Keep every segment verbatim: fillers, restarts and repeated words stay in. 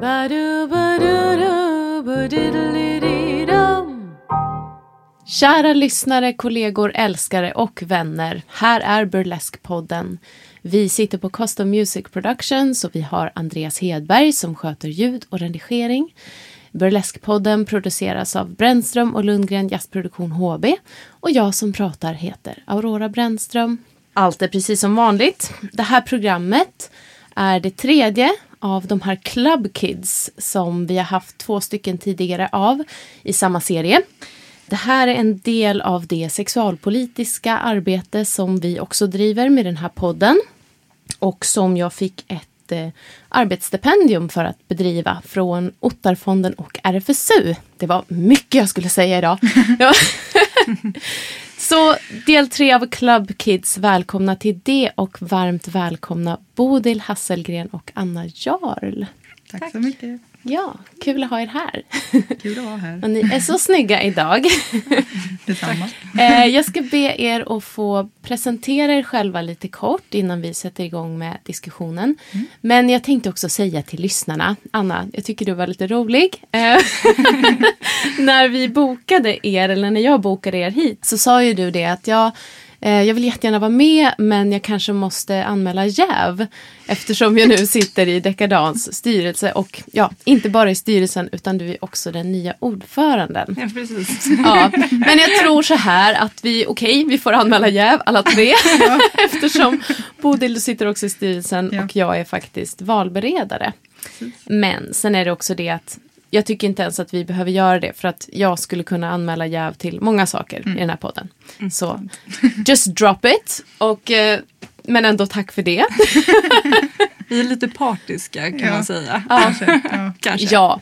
Ba-do, ba-do-do, ba-diddle-dee-dee-dum. Kära lyssnare, kollegor, älskare och vänner. Här är Burlesquepodden. Vi sitter på Custom Music Productions och vi har Andreas Hedberg som sköter ljud och redigering. Burlesquepodden produceras av Brännström och Lundgren Jazzproduktion H B. Och jag som pratar heter Aurora Brännström. Allt är precis som vanligt. Det här programmet är det tredje av de här Club Kids som vi har haft två stycken tidigare av i samma serie. Det här är en del av det sexualpolitiska arbete som vi också driver med den här podden. Och som jag fick ett eh, arbetsstipendium för att bedriva från Ottarfonden och R F S U. Det var mycket jag skulle säga idag. Så del tre av Club Kids, välkomna till det och varmt välkomna Bodil Hasselgren och Anna Jarl. Tack, Tack så mycket. Ja, kul att ha er här. Kul att vara här. Och ni är så snygga idag. Detsamma. Jag ska be er att få presentera er själva lite kort innan vi sätter igång med diskussionen. Mm. Men jag tänkte också säga till lyssnarna, Anna, jag tycker du var lite rolig. När vi bokade er, eller när jag bokade er hit, så sa ju du det att jag... Jag vill jättegärna vara med, men jag kanske måste anmäla jäv eftersom jag nu sitter i Dekadance styrelse och ja, inte bara i styrelsen utan du är också den nya ordföranden. Ja, precis. Ja, men jag tror så här att vi, okej, okay, vi får anmäla jäv alla tre ja. Eftersom Bodil sitter också i styrelsen ja. Och jag är faktiskt valberedare. Precis. Men sen är det också det att jag tycker inte ens att vi behöver göra det för att jag skulle kunna anmäla jäv till många saker mm. i den här podden. Mm. Så just drop it. Och, men ändå tack för det. Vi är lite partiska kan ja. Man säga. Ja. Kanske. Ja. Kanske. Ja.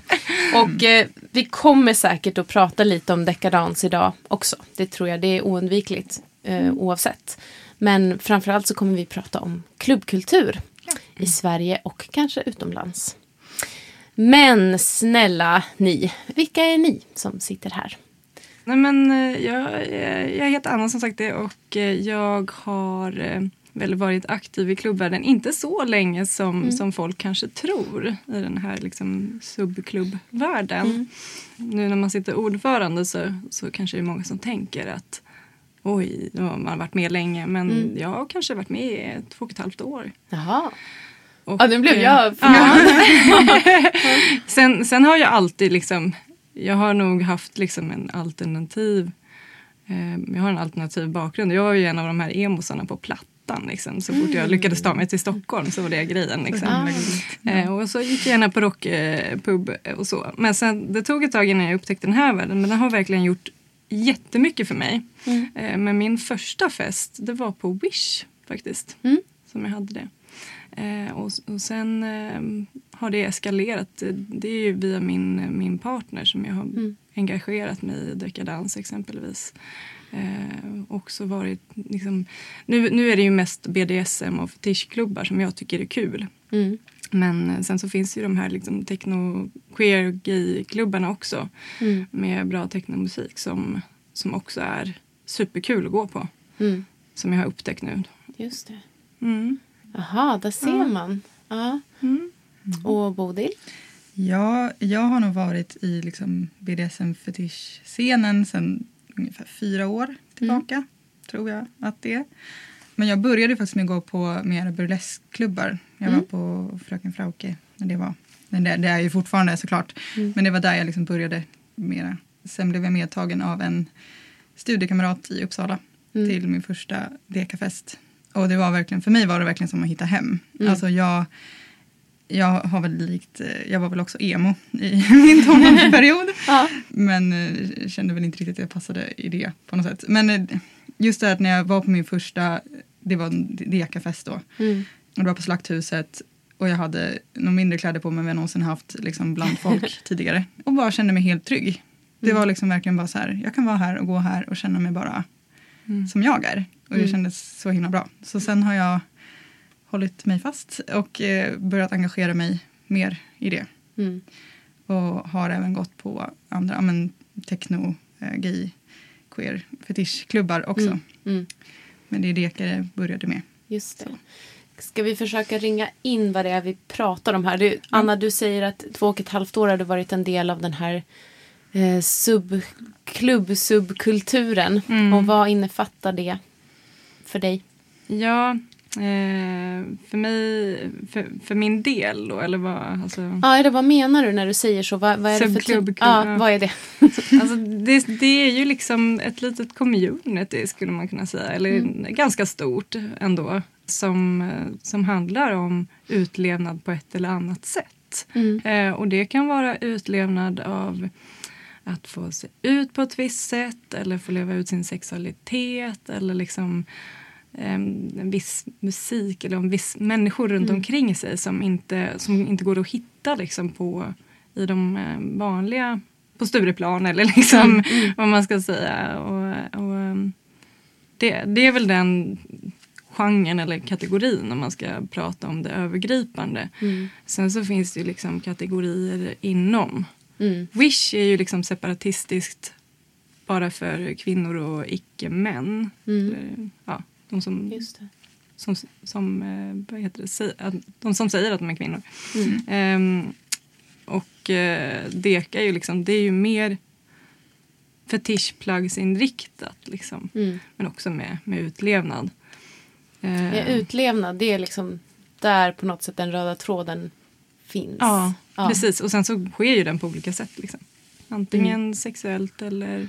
Och mm. vi kommer säkert att prata lite om dekadans idag också. Det tror jag, det är oundvikligt eh, oavsett. Men framförallt så kommer vi prata om klubbkultur ja. I Sverige och kanske utomlands. Men snälla ni, vilka är ni som sitter här? Nej men jag, jag heter Anna som sagt det och jag har väl varit aktiv i klubbvärlden inte så länge som, mm. som folk kanske tror i den här liksom subklubbvärlden. Mm. Nu när man sitter ordförande så, så kanske det är många som tänker att oj, man har varit med länge men mm. jag har kanske varit med i två och ett halvt år. Jaha. Och, ja, nu blev jag förvånad. sen, sen har jag alltid liksom, jag har nog haft liksom en alternativ, eh, jag har en alternativ bakgrund. Jag är ju en av de här emosarna på plattan liksom. Så fort mm. jag lyckades ta mig till Stockholm så var det grejen liksom. Mm. Eh, och så gick jag gärna på rockpub eh, och så. Men sen, det tog ett tag innan jag upptäckte den här världen, men den har verkligen gjort jättemycket för mig. Mm. Eh, men min första fest, det var på Wish faktiskt, mm. som jag hade det. Eh, och, och sen eh, har det eskalerat. Det, det är ju via min, min partner som jag har mm. engagerat mig i dekadans exempelvis. Eh, också varit liksom, nu, nu är det ju mest B D S M och fetishklubbar som jag tycker är kul. Mm. Men eh, sen så finns ju de här liksom, techno, queer, gay-klubbarna också. Mm. Med bra technomusik som, som också är superkul att gå på. Mm. Som jag har upptäckt nu. Just det. Mm. Aha, där ser ja. Man. Ja. Mm. Mm. Och Bodil? Ja, jag har nog varit i liksom B D S M-fetisch-scenen sedan ungefär fyra år tillbaka, mm. tror jag att det är. Men jag började faktiskt med att gå på mer burleskklubbar. Jag mm. var på Fröken Frauke när det var. Men det, det är ju fortfarande såklart. Mm. Men det var där jag liksom började mera. Sen blev jag medtagen av en studiekamrat i Uppsala mm. till min första dekafest. Och det var verkligen, för mig var det verkligen som att hitta hem. Mm. Alltså jag, jag har väl likt, jag var väl också emo i min tonårsperiod. Ja. Men kände väl inte riktigt att jag passade i det på något sätt. Men just det att när jag var på min första, det var en dekafest då. Mm. Och det var på Slakthuset. Och jag hade nog mindre kläder på mig än jag någonsin haft liksom bland folk tidigare. Och bara kände mig helt trygg. Det mm. var liksom verkligen bara så här, jag kan vara här och gå här och känna mig bara mm. som jag är. Och det mm. kändes så himla bra. Så sen har jag hållit mig fast och eh, börjat engagera mig mer i det. Mm. Och har även gått på andra, men techno, eh, gay, queer, fetischklubbar också. Mm. Mm. Men det är det jag började med. Just det. Så. Ska vi försöka ringa in vad det är vi pratar om här? Du, Anna, du säger att två och ett halvt år har du varit en del av den här eh, sub-klubb-subkulturen. Mm. Och vad innefattar det för dig? Ja, eh, för mig, för, för min del då, eller vad? Alltså... Ja, eller vad menar du när du säger så? Vad, vad är det för klubb? Ja, ja, vad är det? Alltså, det, det är ju liksom ett litet community skulle man kunna säga. Eller mm. ganska stort ändå. Som, som handlar om utlevnad på ett eller annat sätt. Mm. Eh, och det kan vara utlevnad av att få se ut på ett visst sätt. Eller få leva ut sin sexualitet. Eller liksom eh, en viss musik. Eller en viss människor runt mm. omkring sig. Som inte, som inte går att hitta liksom, på, i de vanliga... På Stureplan eller liksom mm. Mm. vad man ska säga. Och, och, det, det är väl den... genren eller kategorin om man ska prata om det övergripande. Mm. Sen så finns det ju liksom kategorier inom. Mm. Wish är ju liksom separatistiskt bara för kvinnor och icke-män. Mm. Eller, ja, de som, Just det. som, som, vad heter det? De som säger att de är kvinnor. Mm. Ehm, och deka är ju liksom, det är ju mer fetischplaggsinriktat liksom. Mm. Men också med, med utlevnad. Ja, utlevnad, det är liksom där på något sätt den röda tråden finns. Ja, ja. Precis. Och sen så sker ju den på olika sätt. Liksom. Antingen mm. sexuellt eller,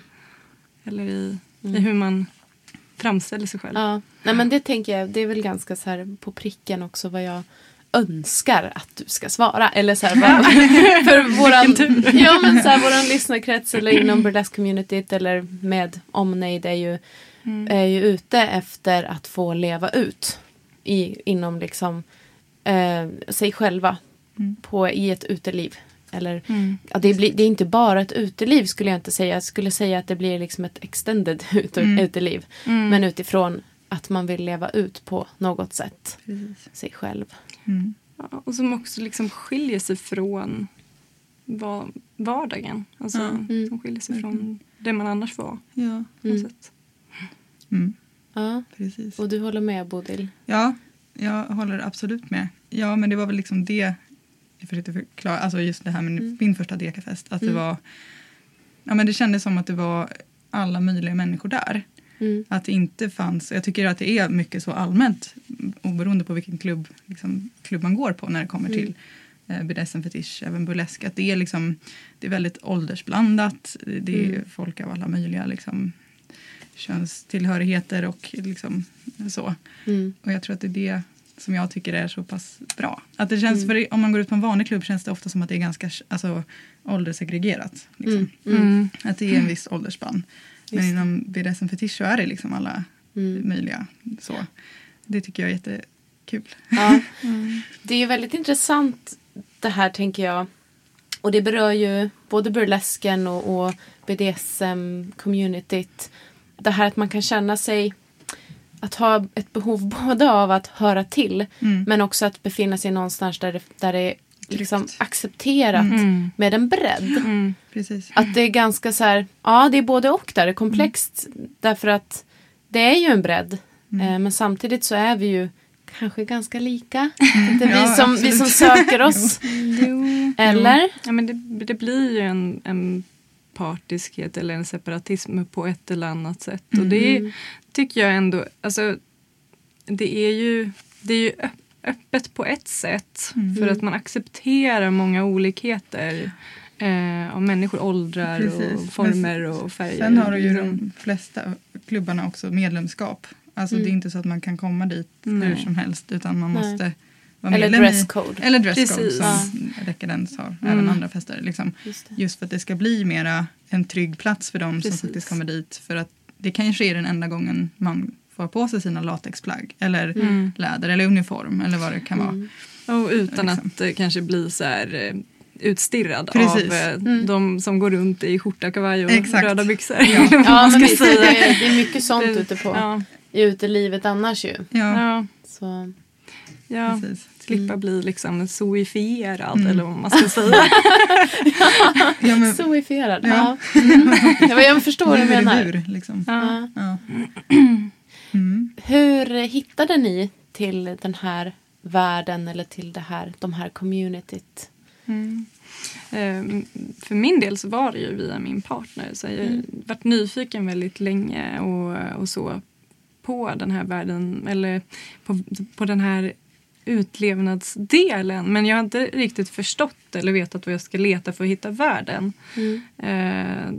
eller i, mm. i hur man framställer sig själv. Ja. Nej, men det tänker jag, det är väl ganska så här på pricken också vad jag önskar att du ska svara. Eller så här, bara, för våran, ja, men så här, våran lyssnarkrets eller inom burlesque-communityt eller med omnejd är ju Mm. är ju ute efter att få leva ut i, inom liksom eh, sig själva mm. på, i ett uteliv. Eller, mm. ja, det, blir, det är inte bara ett uteliv skulle jag inte säga. Jag skulle säga att det blir liksom ett extended ut, mm. uteliv. Mm. Men utifrån att man vill leva ut på något sätt Precis. sig själv. Mm. Ja, och som också liksom skiljer sig från var, vardagen. Alltså, mm. som skiljer sig från mm. det man annars var. Ja, på något mm. sätt. Mm. Ja, precis. Och du håller med, Bodil? Ja, jag håller absolut med. Ja, men det var väl liksom det jag försökte förklara, alltså just det här med mm. min första dekafest, att mm. det var ja, men det kändes som att det var alla möjliga människor där. Mm. Att det inte fanns, jag tycker att det är mycket så allmänt, oberoende på vilken klubb, liksom, klubb man går på när det kommer mm. till eh, B D S M, fetisch, även burlesk, att det är liksom, det är väldigt åldersblandat, det är mm. folk av alla möjliga liksom könstillhörigheter och liksom så. Mm. Och jag tror att det är det som jag tycker är så pass bra. Att det känns, mm. för om man går ut på en vanlig klubb känns det ofta som att det är ganska alltså, ålderssegregerat. Liksom. Mm. Mm. Att det är en viss åldersspann. Men inom B D S M fetisch så är det liksom alla mm. möjliga. Så. Det tycker jag är jättekul. Ja. Mm. Det är ju väldigt intressant det här tänker jag. Och det berör ju både burlesken och, och B D S M-communityt. Det här att man kan känna sig att ha ett behov både av att höra till mm. men också att befinna sig någonstans där det, där det är liksom accepterat mm. med en bredd. Mm. Precis. Att det är ganska så här, ja det är både och där, det är komplext mm. därför att det är ju en bredd mm. eh, men samtidigt så är vi ju kanske ganska lika. Det är vi, ja, som, vi som söker oss. Jo. Eller? Jo. Ja, men det, det blir ju en, en partiskhet eller en separatism på ett eller annat sätt. Mm. Och det är, tycker jag ändå, alltså det är ju, det är ju öppet på ett sätt. Mm. För att man accepterar många olikheter eh, av människor, åldrar, precis, och former och färger. Sen har du ju de flesta klubbarna också medlemskap. Alltså mm. det är inte så att man kan komma dit Nej. hur som helst, utan man Nej. måste... Eller dresscode. I, eller dresscode som ja. Dekadance har. Mm. Även andra fester. Liksom. Just, Just för att det ska bli mera en trygg plats för dem Precis. som faktiskt kommer dit. För att det kanske är den enda gången man får på sig sina latexplagg. Eller mm. läder eller uniform eller vad det kan mm. vara. Och utan liksom. att kanske bli så här utstirrad Precis. av mm. de som går runt i skjorta, kavaj och Exakt. röda byxor. Ja, ja men visst, det, är, det är mycket sånt det, ute på. Ja. I utelivet annars ju. Ja. ja. Så... Ja, Precis. slippa mm. bli liksom zoifierad mm. eller vad man ska säga. ja, ja, men, zoifierad, ja. ja. Mm. ja jag förstår vad du menar. Bur, liksom. ja. Ja. Mm. Hur hittade ni till den här världen eller till det här, de här communityt? Mm. Um, för min del så var det ju via min partner. Så jag har mm. varit nyfiken väldigt länge och, och så på den här världen eller på, på den här utlevnadsdelen, men jag har inte riktigt förstått eller vetat vad jag ska leta för att hitta världen. Mm. Eh,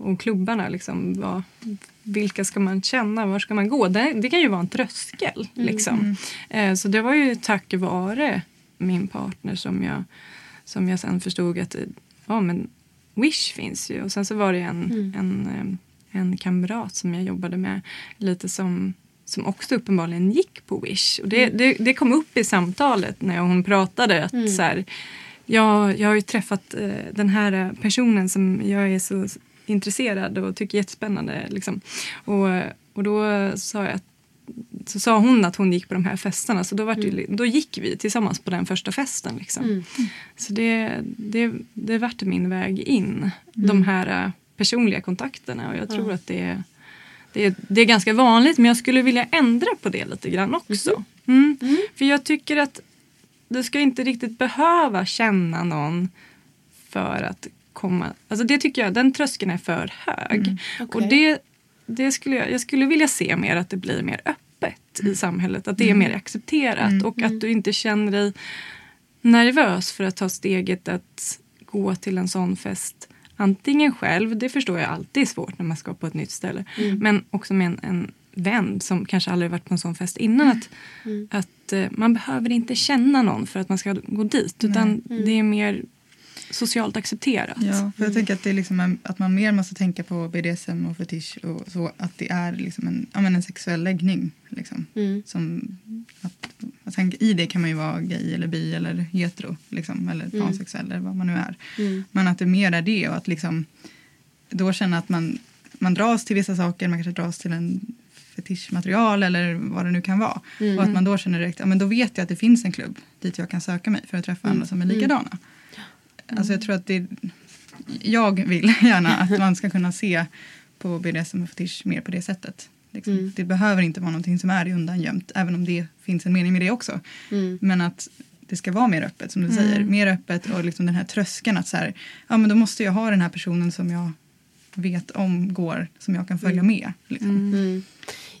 och klubbarna liksom, vad, vilka ska man känna, var ska man gå? Det, det kan ju vara en tröskel mm. liksom. Eh, så det var ju tack vare min partner som jag som jag sen förstod att ja, men Wish finns ju, och sen så var det en mm. en en kamrat som jag jobbade med lite som som också uppenbarligen gick på Wish. Och det, mm. det, det kom upp i samtalet när hon pratade att mm. så här, jag, jag har ju träffat eh, den här personen som jag är så intresserad och tycker är jättespännande. Liksom. Och, och då sa jag att, så sa hon att hon gick på de här festerna. Så då, var det, mm. då gick vi tillsammans på den första festen. Liksom. Mm. Så det, det, det vart min väg in. Mm. De här eh, personliga kontakterna. Och jag tror mm. att det är Det är, det är ganska vanligt, men jag skulle vilja ändra på det lite grann också. Mm. Mm. För jag tycker att du ska inte riktigt behöva känna någon för att komma... Alltså det tycker jag, den tröskeln är för hög. Mm. Okay. Och det, det skulle jag, jag skulle vilja se mer att det blir mer öppet mm. i samhället. Att det är mer accepterat mm. och att du inte känner dig nervös för att ta steget att gå till en sån fest. Antingen själv, det förstår jag alltid är svårt när man ska på ett nytt ställe. Mm. Men också med en, en vän som kanske aldrig varit på en sån fest innan. Mm. Att, mm. att eh, man behöver inte känna någon för att man ska gå dit. Utan mm. det är mer socialt accepterat. Ja, för jag mm. tänker att, det är liksom, att man mer måste tänka på B D S M och fetisch. Och så, att det är liksom en, ja, men en sexuell läggning. Liksom, mm. som att, jag tänker, i det kan man ju vara gay eller bi eller hetero. Liksom, eller mm. pansexuell eller vad man nu är. Mm. Men att det mer är det. Och att liksom, då känna att man, man dras till vissa saker. Man kanske dras till en fetischmaterial eller vad det nu kan vara. Mm. Och att man då känner direkt, ja, men då vet jag att det finns en klubb dit jag kan söka mig för att träffa mm. andra som är likadana. Mm. Alltså jag tror att det... Jag vill gärna att man ska kunna se på B D S M och fetisch mer på det sättet. Liksom. Mm. Det behöver inte vara någonting som är undangömt. Även om det finns en mening med det också. Mm. Men att det ska vara mer öppet, som du mm. säger. Mer öppet och liksom den här tröskeln att så här... Ja, men då måste jag ha den här personen som jag vet om går. Som jag kan följa mm. med. Liksom. Mm.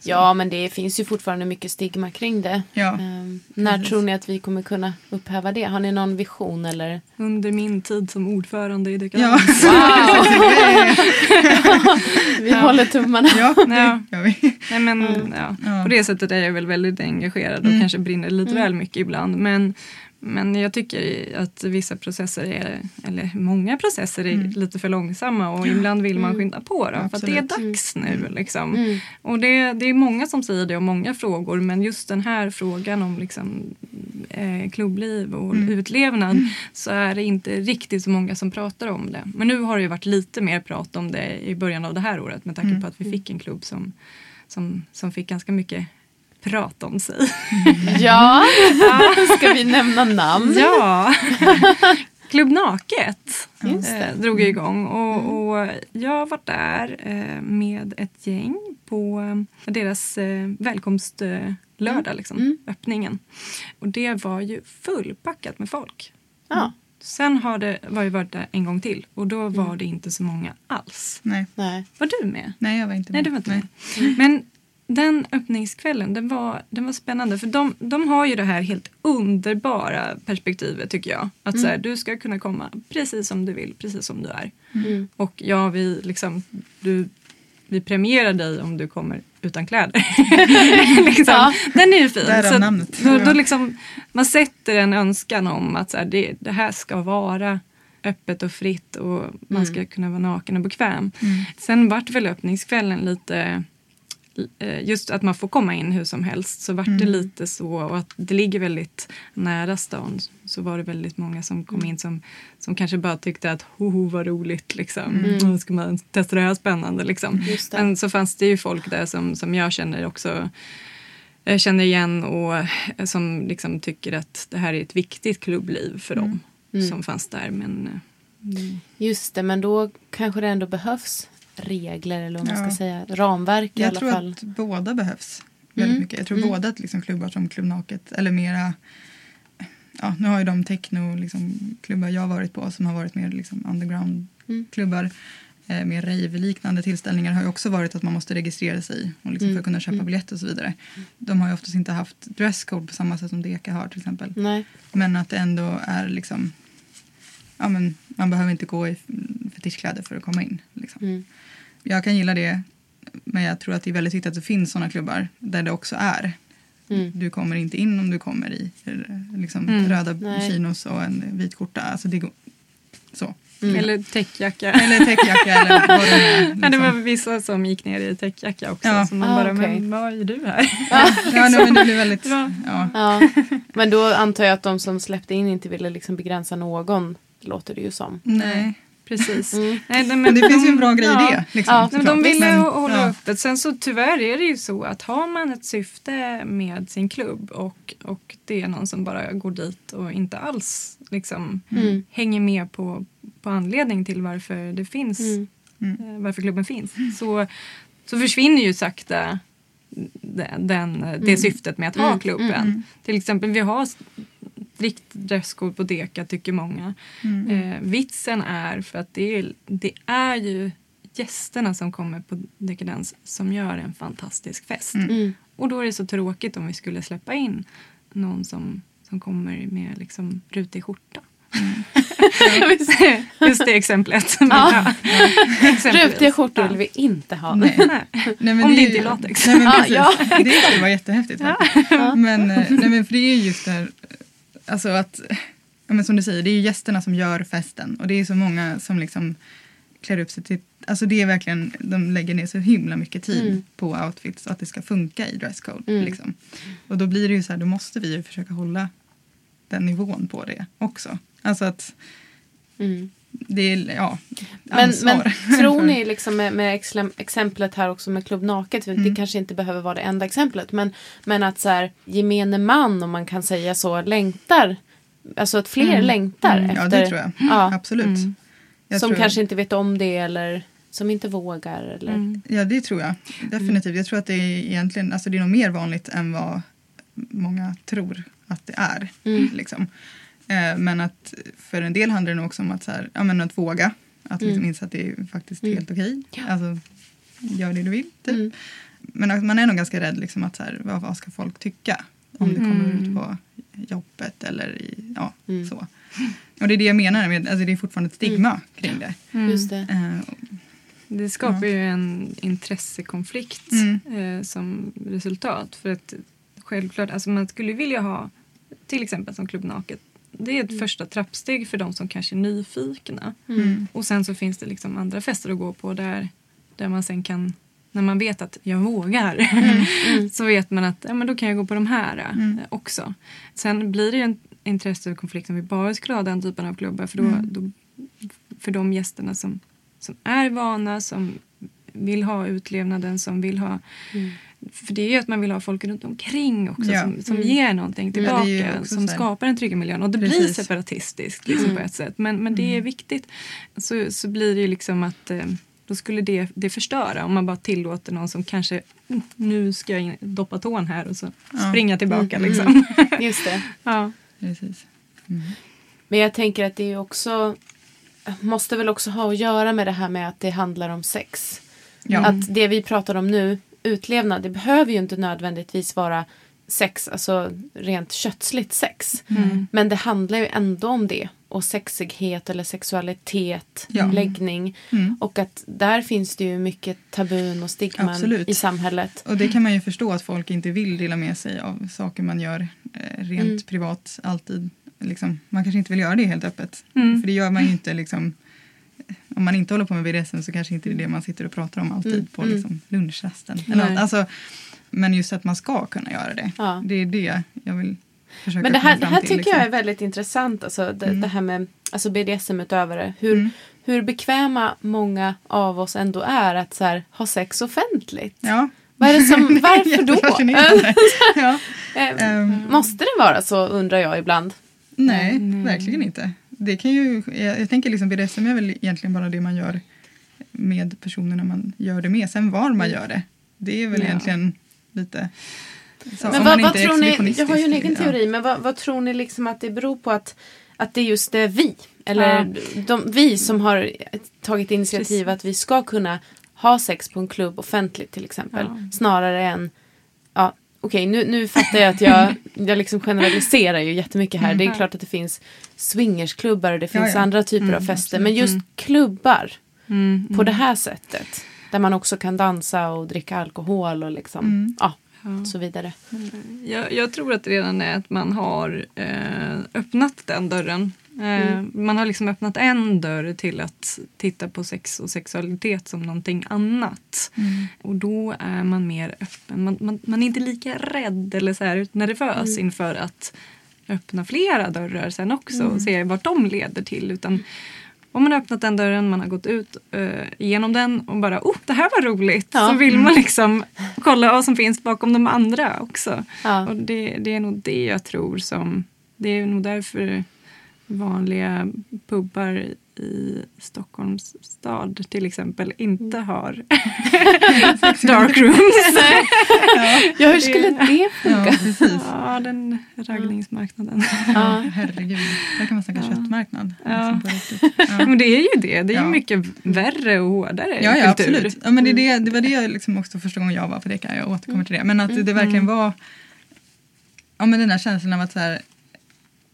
Ja, men det finns ju fortfarande mycket stigma kring det. Ja. Um, när Precis. tror ni att vi kommer kunna upphäva det? Har ni någon vision eller? Under min tid som ordförande i Dekadance. Ja. Wow! vi ja. håller tummarna. Ja, ja. Nej, men, mm. ja. På det sättet är jag väl väldigt engagerad och mm. kanske brinner lite mm. väl mycket ibland. Men, men jag tycker att vissa processer, är, eller många processer är mm. lite för långsamma och ibland vill man skynda på dem. Absolut. För att det är dags nu liksom. Mm. Och det, det är många som säger det och många frågor, men just den här frågan om liksom, eh, klubbliv och mm. utlevnad mm. så är det inte riktigt så många som pratar om det. Men nu har det ju varit lite mer prat om det i början av det här året med tanke mm. på att vi fick en klubb som, som, som fick ganska mycket prata om sig. Mm. Ja, ska vi nämna namn? Ja, Klubb Naked eh, drog igång och, och jag var där eh, med ett gäng på deras eh, välkomstlördag, eh, liksom, mm. öppningen. Och det var ju fullpackat med folk. Ja. Mm. Sen har det var jag varit där en gång till. Och då var mm. det inte så många alls. Nej. Nej. Var du med? Nej, jag var inte med. Nej, du var inte med. Nej. Men den öppningskvällen, den var, den var spännande. För de, de har ju det här helt underbara perspektivet, tycker jag. Att mm. så här, du ska kunna komma precis som du vill, precis som du är. Mm. Och ja, vi liksom... Du, vi premierar dig om du kommer utan kläder. liksom. Ja. Den är ju fin. Är så namnet, då, då liksom, man sätter en önskan om att så här, det, det här ska vara öppet och fritt. Och man mm. ska kunna vara naken och bekväm. Mm. Sen vart väl öppningskvällen lite... Just att man får komma in hur som helst, så vart mm. det lite så, och att det ligger väldigt nära stan, så var det väldigt många som kom in som, som kanske bara tyckte att hoho var roligt liksom, mm. och ska man testa det här spännande liksom. Men så fanns det ju folk där som, som jag känner också jag känner igen och som liksom tycker att det här är ett viktigt klubbliv för dem mm. som fanns där, men mm. just det, men då kanske det ändå behövs regler, eller om man ska ja. säga ramverk i alla fall. Jag tror att båda behövs väldigt mm. mycket. Jag tror mm. båda att liksom klubbar som Klubb Naked eller mera, ja, nu har ju de techno liksom, klubbar jag har varit på som har varit mer liksom underground mm. klubbar, eh, mer rave-liknande tillställningar har ju också varit att man måste registrera sig och liksom mm. för att kunna köpa mm. biljetter och så vidare. De har ju oftast inte haft dresscode på samma sätt som Deka har till exempel. Nej. Men att det ändå är liksom, ja, men man behöver inte gå i fetischkläder för att komma in liksom. Mm. Jag kan gilla det, men jag tror att det är väldigt viktigt att det finns sådana klubbar där det också är. Mm. Du kommer inte in om du kommer i liksom, mm. röda Nej. chinos och en vit skjorta. Alltså det går så. Mm. Eller täckjacka. Eller täckjacka. eller vad det är, liksom. Ja, det var vissa som gick ner i täckjacka också. Ja. Så man ah, bara, okay. men vad är du här? Ja, ja no, men det blir väldigt... Ja. Ja. Ja. Men då antar jag att de som släppte in inte ville liksom begränsa någon, låter det ju som. Nej. Precis. Mm. Nej, men, men det de, finns ju en bra grej i ja, det. Liksom, ja, men de ville men, hålla ja. öppet. Sen så tyvärr är det ju så att har man ett syfte med sin klubb och, och det är någon som bara går dit och inte alls liksom, mm. hänger med på, på anledning till varför det finns, mm. eh, varför klubben finns, mm. så, så försvinner ju sakta den, den, det mm. syftet med att ha klubben. Mm. Till exempel, vi har... Strikt dresscode på Deka tycker många. Mm. Eh, vitsen är för att det är, det är ju gästerna som kommer på Dekadance som gör en fantastisk fest. Mm. Och då är det så tråkigt om vi skulle släppa in någon som, som kommer med liksom rutig skjorta. Mm. Just det exemplet. Men, ja. Ja. Rutiga skjortor ja. vill vi inte ha. Nej. Nej. Nej, men om det är inte är latex. Nej, men precis. Ja. Det skulle vara jättehäftigt. Ja. Ja. Men, nej, men för det är ju just det här. Alltså att, ja men som du säger, det är ju gästerna som gör festen. Och det är så många som liksom klär upp sig till... Alltså det är verkligen, de lägger ner så himla mycket tid mm. på outfits att det ska funka i dresscode. Mm. Liksom. Och då blir det ju så här, då måste vi ju försöka hålla den nivån på det också. Alltså att... Mm. Det är, ja, men, men tror ni liksom med, med exemplet här också med Klubb Naked, det mm. kanske inte behöver vara det enda exemplet, men, men att så här, gemene man, om man kan säga så, längtar, alltså att fler mm. längtar mm. efter, ja det tror jag, ja, absolut mm. jag som tror... kanske inte vet om det eller som inte vågar eller... Mm. Ja det tror jag, definitivt, jag tror att det är egentligen, alltså det är nog mer vanligt än vad många tror att det är mm. liksom. Men att för en del handlar det nog också om att, så här, ja, men att våga. Att liksom mm. inse att det är faktiskt mm. helt okej. Ja. Alltså, gör det du vill, typ. Mm. Men att man är nog ganska rädd liksom, att så här, vad, vad ska folk tycka? Om mm. det kommer ut på jobbet eller i, ja, mm. så. Och det är det jag menar med, alltså det är fortfarande ett stigma mm. kring det. Mm. Just det. Uh, och, det skapar ja. ju en intressekonflikt mm. uh, som resultat. För att självklart, alltså man skulle vilja ha, till exempel som Klubb Naked. Det är ett mm. första trappsteg för de som kanske är nyfikna. Mm. Och sen så finns det liksom andra fester att gå på där, där man sen kan, när man vet att jag vågar, mm. Mm. så vet man att ja, men då kan jag gå på de här mm. också. Sen blir det ju en intressekonflikt om vi bara skulle ha den typen av klubbar. För, då, mm. då, för de gästerna som, som är vana, som vill ha utlevnaden, som vill ha... Mm. För det är ju att man vill ha folk runt omkring också ja. som, som mm. ger någonting tillbaka, ja, som skapar en trygg miljö. Och det Precis. blir separatistiskt liksom, mm. på ett sätt. Men, men det är viktigt. Så, så blir det ju liksom att då skulle det, det förstöra om man bara tillåter någon som kanske nu ska jag in, doppa tån här och så ja. springa tillbaka mm. liksom. Mm. Just det. Ja. Precis. Mm. Men jag tänker att det är också måste väl också ha att göra med det här med att det handlar om sex. Ja. Att det vi pratar om nu utlevnad. Det behöver ju inte nödvändigtvis vara sex, alltså rent kötsligt sex. Mm. Men det handlar ju ändå om det. Och sexighet eller sexualitet, ja. läggning. Mm. Och att där finns det ju mycket tabun och stigman Absolut. i samhället. Och det kan man ju förstå att folk inte vill dela med sig av saker man gör eh, rent mm. privat alltid. Liksom, man kanske inte vill göra det helt öppet. Mm. För det gör man ju inte liksom... Om man inte håller på med B D S M så kanske inte det är det man sitter och pratar om alltid mm. på liksom, lunchrasten. Eller allt. Alltså, men just att man ska kunna göra det. Ja. Det är det jag vill... Men det här, det här till, tycker liksom. jag är väldigt intressant. Alltså det, mm. det här med alltså B D S M-utövare. Hur, mm. hur bekväma många av oss ändå är att så här, ha sex offentligt. Ja. Vad är det som, varför då? ja. um. Måste det vara så, undrar jag ibland. Nej, mm. verkligen inte. Det kan ju, jag, jag tänker liksom B D S M är väl egentligen bara det man gör med personerna man gör det med. Sen var man gör det. Det är väl ja. egentligen lite... Så, men vad, vad tror ni, jag har ju en egen teori, ja. men vad, vad tror ni liksom att det beror på att, att det är just det vi, eller ja. de, vi som har tagit initiativ Precis. att vi ska kunna ha sex på en klubb offentligt till exempel, ja. snarare än, ja okej okay, nu, nu fattar jag att jag, jag liksom generaliserar ju jättemycket här, mm. det är klart att det finns swingersklubbar och det finns ja, ja. andra typer mm, av fester, absolut. men just mm. klubbar mm, på mm. det här sättet, där man också kan dansa och dricka alkohol och liksom, mm. ja. Ja. Så vidare. Mm. Jag, jag tror att det redan är att man har eh, öppnat den dörren. Eh, mm. Man har liksom öppnat en dörr till att titta på sex och sexualitet som någonting annat. Mm. Och då är man mer öppen. Man, man, man är inte lika rädd eller så här nervös mm. inför att öppna flera dörrar sen också mm. och se vart de leder till. Utan om man har öppnat den dörren, man har gått ut uh, genom den och bara, oh, det här var roligt. Ja. Så vill man liksom kolla vad som finns bakom de andra också. Ja. Och det, det är nog det jag tror som, det är nog därför vanliga pubbar i Stockholms stad till exempel inte har dark rooms. ja. Ja, hur skulle det, det funka? Ja, precis. Ja, den raggningsmarknaden. Ja, herregud. Där kan man säga ja. köttmarknad. Ja. Liksom ja. Men det är ju det. Det är ju ja. mycket värre och hårdare ja, ja, kultur. Absolut. Ja, men det, det, det var det jag liksom också första gången jag var för det kan jag återkommer till det. Men att det verkligen var ja, men den där känslan av att så här,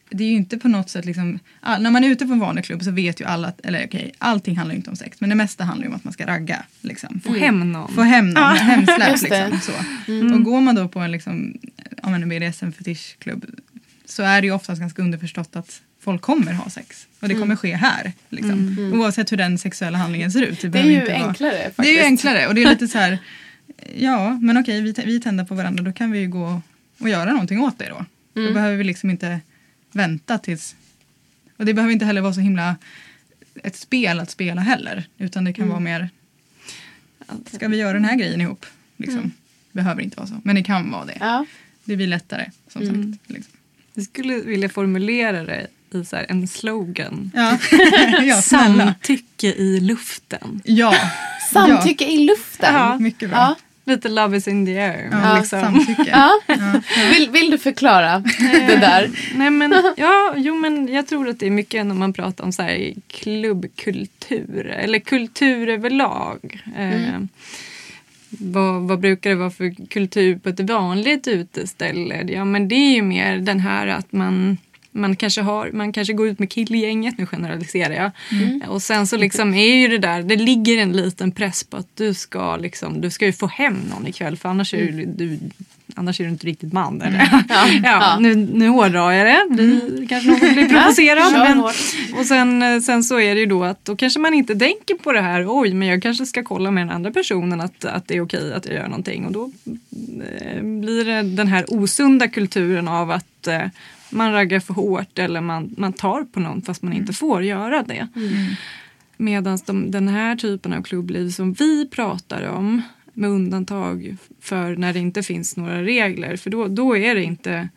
det är ju inte på något sätt liksom... All, när man är ute på en vanlig klubb så vet ju alla... Att, eller okej, okay, allting handlar ju inte om sex. Men det mesta handlar ju om att man ska ragga. Liksom. Få hem någon. Få hem någon. Ah. Hemsläpp liksom. Så. Mm. Och går man då på en liksom... Om man är B D S M-fetischklubb så är det ju oftast ganska underförstått att folk kommer ha sex. Och det kommer ske här. Liksom. Mm. Mm. Oavsett hur den sexuella handlingen ser ut. Det, det är ju inte enklare vara, faktiskt. Det är ju enklare. Och det är lite så här... Ja, men okej, okay, vi, vi tänder på varandra. Då kan vi ju gå och göra någonting åt det då. Mm. Då behöver vi liksom inte... vänta tills... Och det behöver inte heller vara så himla ett spel att spela heller. Utan det kan mm. vara mer... Ska vi göra den här grejen ihop? Liksom. Mm. Behöver inte vara så. Men det kan vara det. Ja. Det blir lättare, som mm. sagt. Liksom. Jag skulle vilja formulera det i så här en slogan. Ja. ja, samtycke i luften. Ja. Samtycke ja. i luften. Ja. Mycket bra. Ja. Lite love is in the air. Ja, liksom. Samtycke. ja. Ja. Vill, vill du förklara det där? Nej, men, ja, jo, men jag tror att det är mycket när man pratar om så här, klubbkultur. Eller kultur överlag. Mm. Eh, vad, vad brukar det vara för kultur på ett vanligt uteställe? Ja, men det är ju mer den här att man... Man kanske, har, man kanske går ut med killgänget, nu generaliserar jag. Mm. Och sen så liksom är ju det där, det ligger en liten press på att du ska liksom, du ska ju få hem någon ikväll. För annars mm. är du, annars är du inte riktigt man. Eller? Mm. Ja, ja, ja. Nu, nu hårdrar jag det. Du mm. kanske någon blir provocerad. men, och sen, sen så är det ju då att då kanske man inte tänker på det här. Oj, men jag kanske ska kolla med den andra personen att, att det är okej att jag gör någonting. Och då eh, blir det den här osunda kulturen av att... Eh, man raggar för hårt eller man, man tar på någon fast man inte får göra det. Mm. Medan de, den här typen av klubbliv som vi pratar om, med undantag för när det inte finns några regler, för då, då är det inte,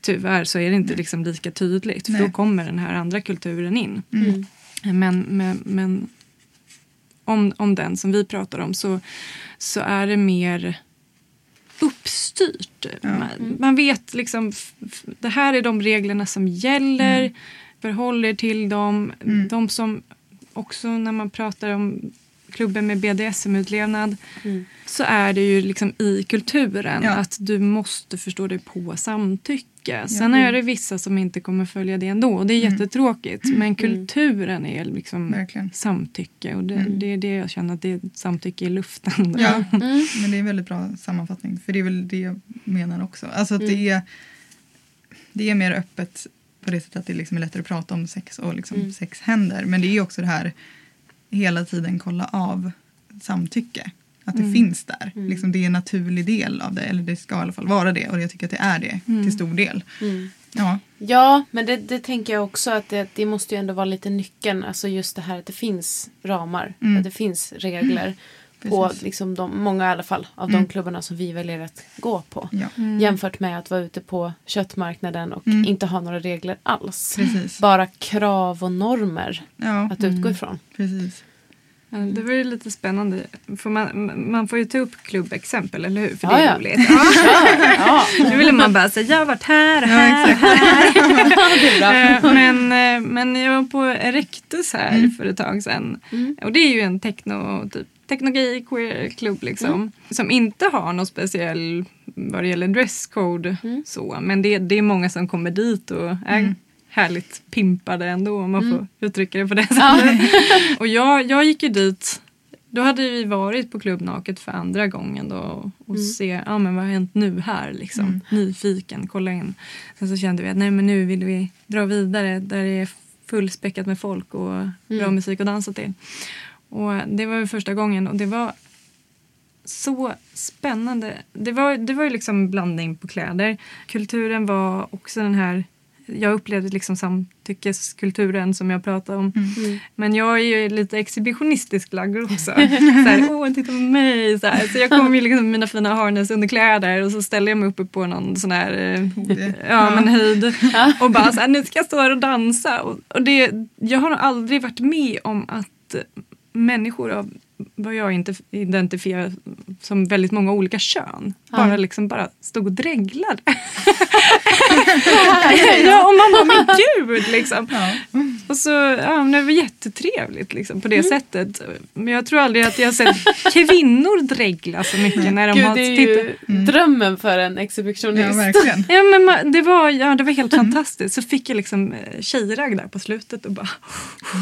tyvärr så är det inte liksom lika tydligt. För Nej. då kommer den här andra kulturen in. Mm. Men, men, men om, om den som vi pratar om så, så är det mer... uppstyrt. Ja. Man, man vet liksom, f- det här är de reglerna som gäller, mm. förhåller till dem. Mm. De som också när man pratar om klubben med B D S M-utlevnad mm. så är det ju liksom i kulturen ja. Att du måste förstå dig på samtycke. Sen ja. Är det vissa som inte kommer följa det ändå och det är mm. jättetråkigt. Men kulturen är liksom verkligen. Samtycke och det, mm. det är det jag känner att det är samtycke i luften. Då. Ja, mm. men det är en väldigt bra sammanfattning för det är väl det jag menar också. Alltså att mm. det är det är mer öppet på det sättet att det liksom är lättare att prata om sex och liksom mm. sex händer. Men det är också det här hela tiden kolla av samtycke. Att det mm. finns där. Mm. Liksom det är en naturlig del av det. Eller det ska i alla fall vara det. Och jag tycker att det är det mm. till stor del. Mm. Ja. Ja, men det, det tänker jag också att det, det måste ju ändå vara lite nyckeln. Alltså just det här att det finns ramar. Mm. Att det finns regler. Mm. På liksom de, många i alla fall av mm. de klubbarna som vi väljer att gå på. Ja. Mm. Jämfört med att vara ute på köttmarknaden och mm. inte ha några regler alls. Precis. Bara krav och normer ja. Att utgå mm. ifrån. Precis. Ja, det var ju lite spännande. För man, man får ju ta upp klubbexempel, eller hur? För ja, det är ja. Roligt. Ja. Ja, ja. Nu vill man bara säga, jag har varit här, här, ja, här. Det är bra. Men, men jag var på Erectus här mm. för ett tag sedan. Mm. Och det är ju en techno typ. Teknologi, queer-klubb liksom. Mm. Som inte har någon speciell vad det gäller dresscode. Mm. Så. Men det, det är många som kommer dit och är mm. härligt pimpade ändå. Om man mm. får uttrycka det på det sättet. Och jag, jag gick ju dit. Då hade vi varit på Klubb Naked för andra gången då. Och mm. se, ja ah, men vad har hänt nu här liksom. Mm. Nyfiken, kolla in. Sen så kände vi att nej men nu vill vi dra vidare. Där det är fullspäckat med folk och mm. bra musik och dansa till. Och det var ju första gången och det var så spännande. Det var, det var ju liksom blandning på kläder. Kulturen var också den här, jag upplevde liksom samtyckeskulturen som jag pratade om. Mm. Men jag är ju lite exhibitionistisk lagd också. Såhär, åh titta på mig. Såhär. Så jag kom ju liksom med mina fina harness underkläder och så ställde jag mig uppe på någon sån här mm. ja, men höjd. Ja. Och bara såhär, nu ska jag stå här och dansa. Och, och det, jag har nog aldrig varit med om att människor av vad jag inte identifierar som väldigt många olika kön. Ja. Bara liksom bara stod och dräglade. Ja, och man bara, men gud liksom. Ja. Och så, ja, men det var jättetrevligt liksom på det mm. sättet. Men jag tror aldrig att jag har sett kvinnor drägla så mycket när de gud, har tittat. Gud, det är ju mm. drömmen för en exhibitionist. Ja, verkligen. Ja, men man, det, var, ja, det var helt mm. fantastiskt. Så fick jag liksom tjejrag där på slutet och bara,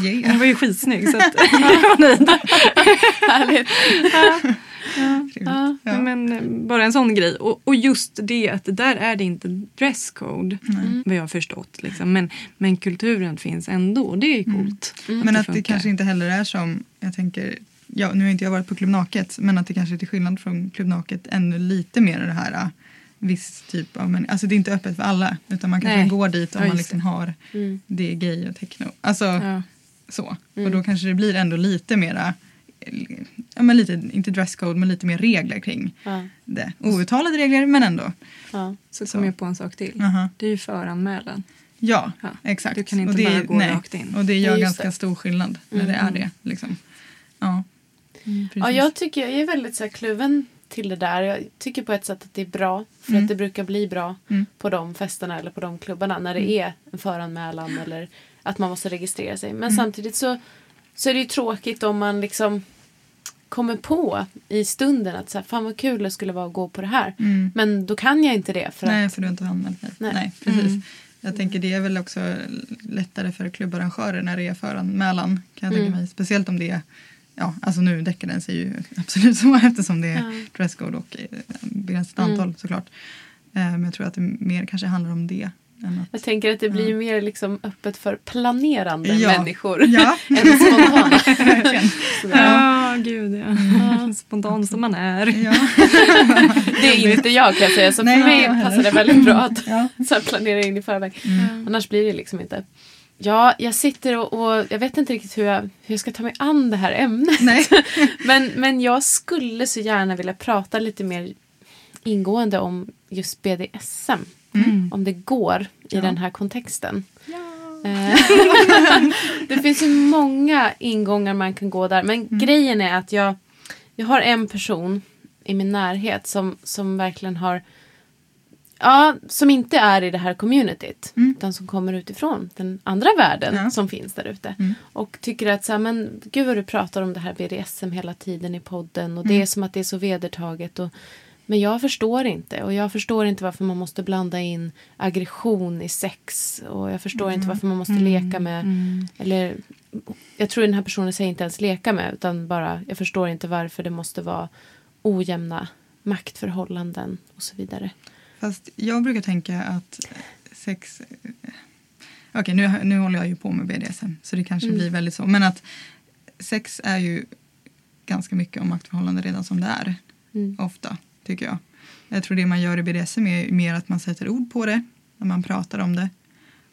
yeah. det var ju skitsnygg så att jag var nöjd. Härligt. Ja, ja, ja, ja. Men bara en sån grej. Och, och just det att där är det inte dresscode, mm. vad jag har förstått. Liksom. Men, men kulturen finns ändå, och det är ju coolt. Mm. Att men det att funkar. Det kanske inte heller är som, jag tänker, ja, nu har inte jag varit på Klubb Naked, men att det kanske är till skillnad från Klubb Naked ännu lite mer det här viss typ av, men alltså det är inte öppet för alla, utan man kanske Nej. Går dit om ja, man liksom har mm. det gay och techno. Alltså ja. Så. Mm. Och då kanske det blir ändå lite mera ja, men lite, inte dresscode men lite mer regler kring ja. Det. Outtalade regler men ändå. Ja, så kom så. Jag på en sak till. Uh-huh. Det är ju föranmälan. Ja, ja, exakt. Du kan inte och det, bara gå nej. Rakt in. Och det gör det ganska det. Stor skillnad när mm. det är det. Liksom. Ja. Mm, ja, jag tycker jag är väldigt så här, kluven till det där. Jag tycker på ett sätt att det är bra. För mm. att det brukar bli bra mm. på de festerna eller på de klubbarna när det mm. är en föranmälan eller att man måste registrera sig. Men mm. samtidigt så Så är det ju tråkigt om man liksom kommer på i stunden att så här, fan vad kul det skulle vara att gå på det här. Mm. Men då kan jag inte det. För att... Nej, för du har inte anmält det. Nej. Nej, precis. Mm. Jag tänker det är väl också lättare för klubbarrangörer när det är föranmälan. Kan jag tänka mm. mig. Speciellt om det är, ja, alltså nu Dekadance är ju absolut så eftersom det är ja. Dresscode och begränsat mm. antal såklart. Men jag tror att det mer kanske handlar om det. Annat. Jag tänker att det blir ja. Mer liksom öppet för planerande ja. Människor ja. Än spontana. Ja, oh, gud ja. Mm. Spontan som man är. Ja. Det är inte jag kan jag säga. Så nej, för mig ja, passar det väldigt bra att ja. Så här planera in i förväg. Mm. Annars blir det liksom inte. Ja, jag sitter och, och jag vet inte riktigt hur jag, hur jag ska ta mig an det här ämnet. Nej. men, men jag skulle så gärna vilja prata lite mer ingående om just B D S M. Mm. Om det går i ja. Den här kontexten. Ja. Det finns ju många ingångar man kan gå där. Men mm. grejen är att jag, jag har en person i min närhet som, som verkligen har Ja, som inte är i det här communityt. Mm. Utan som kommer utifrån den andra världen ja. Som finns där ute. Mm. Och tycker att så här, men gud vad du pratar om det här B D S M hela tiden i podden. Och mm. det är som att det är så vedertaget. Och, men jag förstår inte. Och jag förstår inte varför man måste blanda in aggression i sex. Och jag förstår mm. inte varför man måste mm. leka med. Mm. Eller, jag tror den här personen säger inte ens leka med. Utan bara, jag förstår inte varför det måste vara ojämna maktförhållanden och så vidare. Fast jag brukar tänka att sex... Okej, okay, nu, nu håller jag ju på med B D S M. Så det kanske mm. blir väldigt så. Men att sex är ju ganska mycket om maktförhållande redan som det är. Mm. Ofta, tycker jag. Jag tror det man gör i B D S M är mer att man sätter ord på det. När man pratar om det.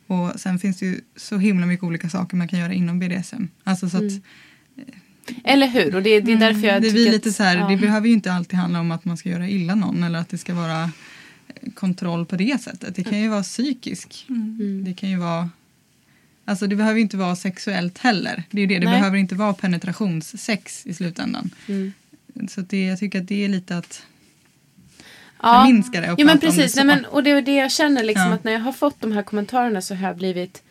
Och sen finns det ju så himla mycket olika saker man kan göra inom B D S M. Alltså så att... Mm. Eller hur? Och det, det är därför jag det tycker lite att... Så här, ja. Det behöver ju inte alltid handla om att man ska göra illa någon. Eller att det ska vara... kontroll på det sättet. Det kan ju vara psykisk. Mm. Det kan ju vara... Alltså det behöver inte vara sexuellt heller. Det är ju det. Det Nej. Behöver inte vara penetrationssex i slutändan. Mm. Så det, jag tycker att det är lite att... Ja, minska det och ja men precis. Det Nej, men, och det är det jag känner liksom ja. Att när jag har fått de här kommentarerna så har jag blivit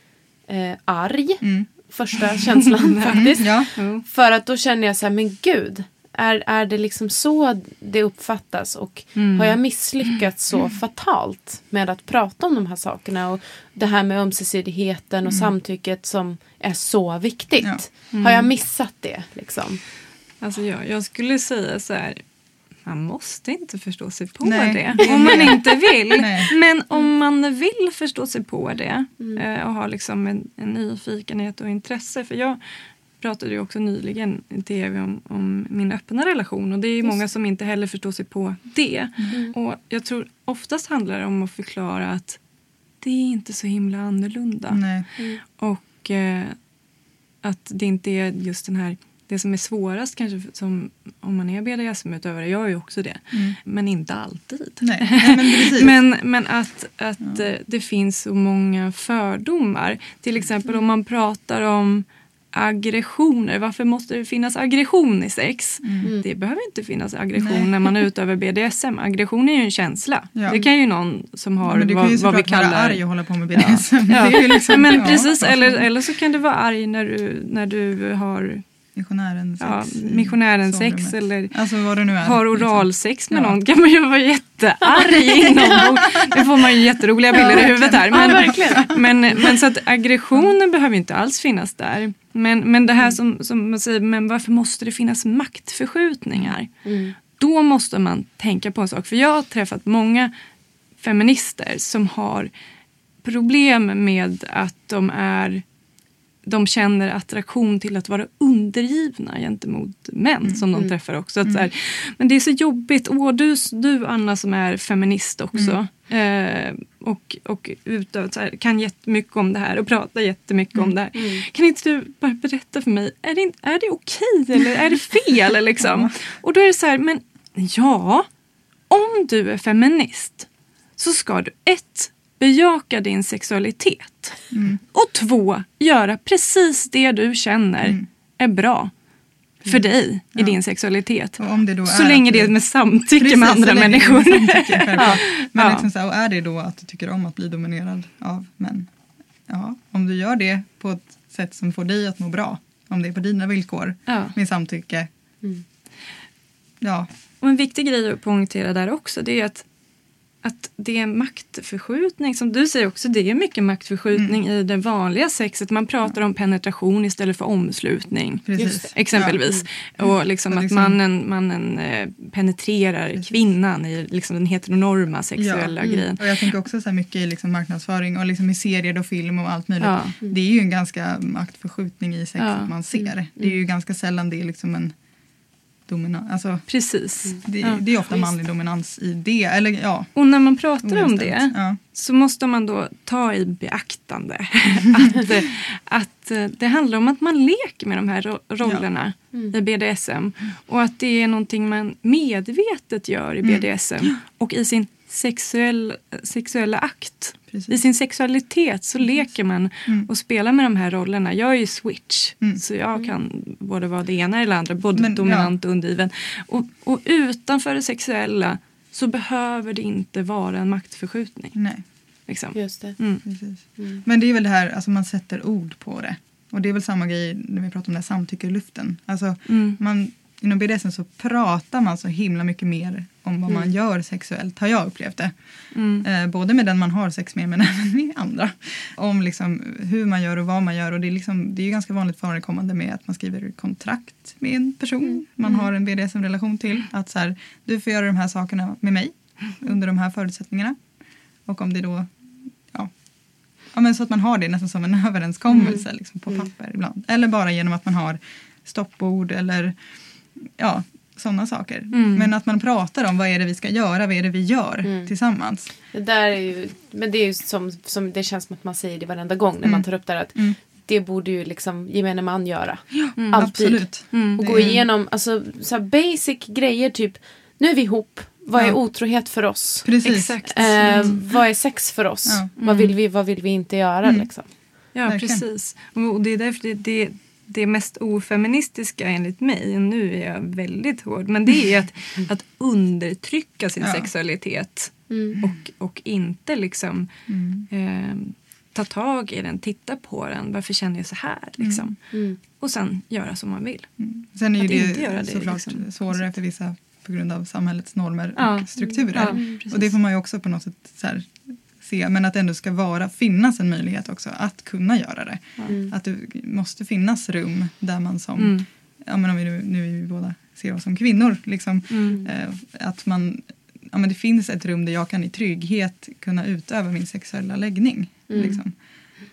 eh, arg. Mm. Första känslan faktiskt. Ja. Mm. För att då känner jag så här, men gud... Är, är det liksom så det uppfattas och mm. har jag misslyckats så mm. fatalt med att prata om de här sakerna och det här med ömsesidigheten mm. och samtycket som är så viktigt. Ja. Mm. Har jag missat det liksom? Alltså jag, jag skulle säga så här, man måste inte förstå sig på Nej. Det om man inte vill. Men om man vill förstå sig på det mm. och har liksom en, en nyfikenhet och intresse, för jag pratade ju också nyligen i tv om, om min öppna relation. Och det är ju många som inte heller förstår sig på det. Mm. Och jag tror oftast handlar det om att förklara att det är inte så himla annorlunda. Nej. Mm. Och eh, att det inte är just den här... Det som är svårast kanske som om man är B D S M-utövare, jag är ju också det. Mm. Men inte alltid. Nej, nej, men, precis. men, men att, att ja. Det finns så många fördomar. Till exempel mm. om man pratar om... aggressioner. Varför måste det finnas aggression i sex? Mm. Det behöver inte finnas aggression Nej. När man utöver B D S M. Aggression är ju en känsla. Ja. Det kan ju någon som har ja, vad, vad vi kallar... arg och hålla på med B D S M. Ja. Ja. Liksom... Men ja, precis, eller, eller så kan det vara arg när du, när du har... missionären sex. Ja, missionären sex eller alltså vad det nu är, har oralsex liksom. Med någon kan man ju vara jättearg inom. Det får man ju jätteroliga bilder ja, i huvudet här. Men, ja, men, men så att aggressionen behöver inte alls finnas där. Men, men det här som, som man säger, men varför måste det finnas maktförskjutningar? Mm. Då måste man tänka på en sak. För jag har träffat många feminister som har problem med att de är de känner attraktion till att vara undergivna gentemot män mm. som de träffar också. Att mm. så här, men det är så jobbigt. Åh, du, du Anna som är feminist också mm. eh, och, och utöver, så här, kan jättemycket om det här och pratar jättemycket mm. om det här. Mm. Kan inte du bara berätta för mig, är det, är det okej eller är det fel? Liksom? Mm. Och då är det så här, men ja, om du är feminist så ska du ett... bejaka din sexualitet. Mm. Och två, göra precis det du känner mm. är bra för dig mm. ja. I din sexualitet. Och om det då så är länge det är med samtycke precis, med andra människor. Med ja. Men ja. Liksom så här, och är det då att du tycker om att bli dominerad av män? Ja, om du gör det på ett sätt som får dig att må bra. Om det är på dina villkor ja. Med samtycke. Mm. Ja. Och en viktig grej att poängtera där också, det är att att det är maktförskjutning, som du säger också, det är mycket maktförskjutning mm. i det vanliga sexet. Man pratar om penetration istället för omslutning. Precis. Exempelvis. Ja. Och liksom att mannen, mannen penetrerar Precis. Kvinnan i liksom den heteronorma sexuella ja. Mm. grejen. Och jag tänker också så här mycket i liksom marknadsföring och liksom i serier och film och allt möjligt. Ja. Mm. Det är ju en ganska maktförskjutning i sexet ja. Man ser. Mm. Det är ju ganska sällan det är liksom en... dominans. Alltså, precis. Det, ja. Det är ofta manlig dominans i det. Eller, ja. Och när man pratar Obestämt. Om det ja. Så måste man då ta i beaktande att, att det handlar om att man leker med de här rollerna ja. Mm. i B D S M. Och att det är någonting man medvetet gör i B D S M. Mm. Och i sin sexuell, sexuella akt. Precis. I sin sexualitet så leker man mm. och spelar med de här rollerna. Jag är ju switch, mm. så jag kan både vara det ena eller det andra, både Men, dominant ja. Och undergiven. Och, och utanför det sexuella så behöver det inte vara en maktförskjutning. Nej. Liksom. Just det. Mm. Precis. Mm. Men det är väl det här, alltså man sätter ord på det. Och det är väl samma grej när vi pratar om det här samtycke i luften. Alltså, mm. man, inom B D S M så pratar man så himla mycket mer om vad mm. man gör sexuellt, har jag upplevt det. Mm. Eh, både med den man har sex med, men även med andra. Om liksom hur man gör och vad man gör. Och det är, liksom, det är ju ganska vanligt förekommande med att man skriver kontrakt med en person. Mm. Man har en B D S M-relation till. Att så här, du får göra de här sakerna med mig under de här förutsättningarna. Och om det då... Ja, ja men så att man har det nästan som en överenskommelse mm. liksom, på papper mm. ibland. Eller bara genom att man har stoppord eller... Ja, sådana saker. Mm. Men att man pratar om vad är det vi ska göra, vad är det vi gör mm. tillsammans. Det där är ju, men det är ju som, som det känns som att man säger det varenda gång när mm. man tar upp det här att mm. det borde ju liksom gemene man göra. Ja, mm. alltid. Absolut. Mm. Och gå igenom, alltså så här basic grejer typ, nu är vi ihop. Vad är ja. otrohet för oss? Precis. Exakt. Eh, mm. Vad är sex för oss? Ja. Mm. Vad vill vi, vad vill vi inte göra mm. liksom? Ja, verkligen. Precis. Och det är därför det, det det mest ofeministiska enligt mig, och nu är jag väldigt hård, men det är att, att undertrycka sin ja. sexualitet mm. och, och inte liksom mm. eh, ta tag i den, titta på den, varför känner jag så här liksom, mm. Mm. och sen göra som man vill. Mm. Sen är ju det, det såklart liksom svårare för vissa på grund av samhällets normer ja. och strukturer, mm. ja, och det får man ju också på något sätt så här se, men att det ändå ska vara, finnas en möjlighet också att kunna göra det. Mm. Att det måste finnas rum där man som, mm. ja men om vi nu, nu är vi båda ser oss som kvinnor liksom, mm. eh, att man, ja men det finns ett rum där jag kan i trygghet kunna utöva min sexuella läggning. Mm. Liksom.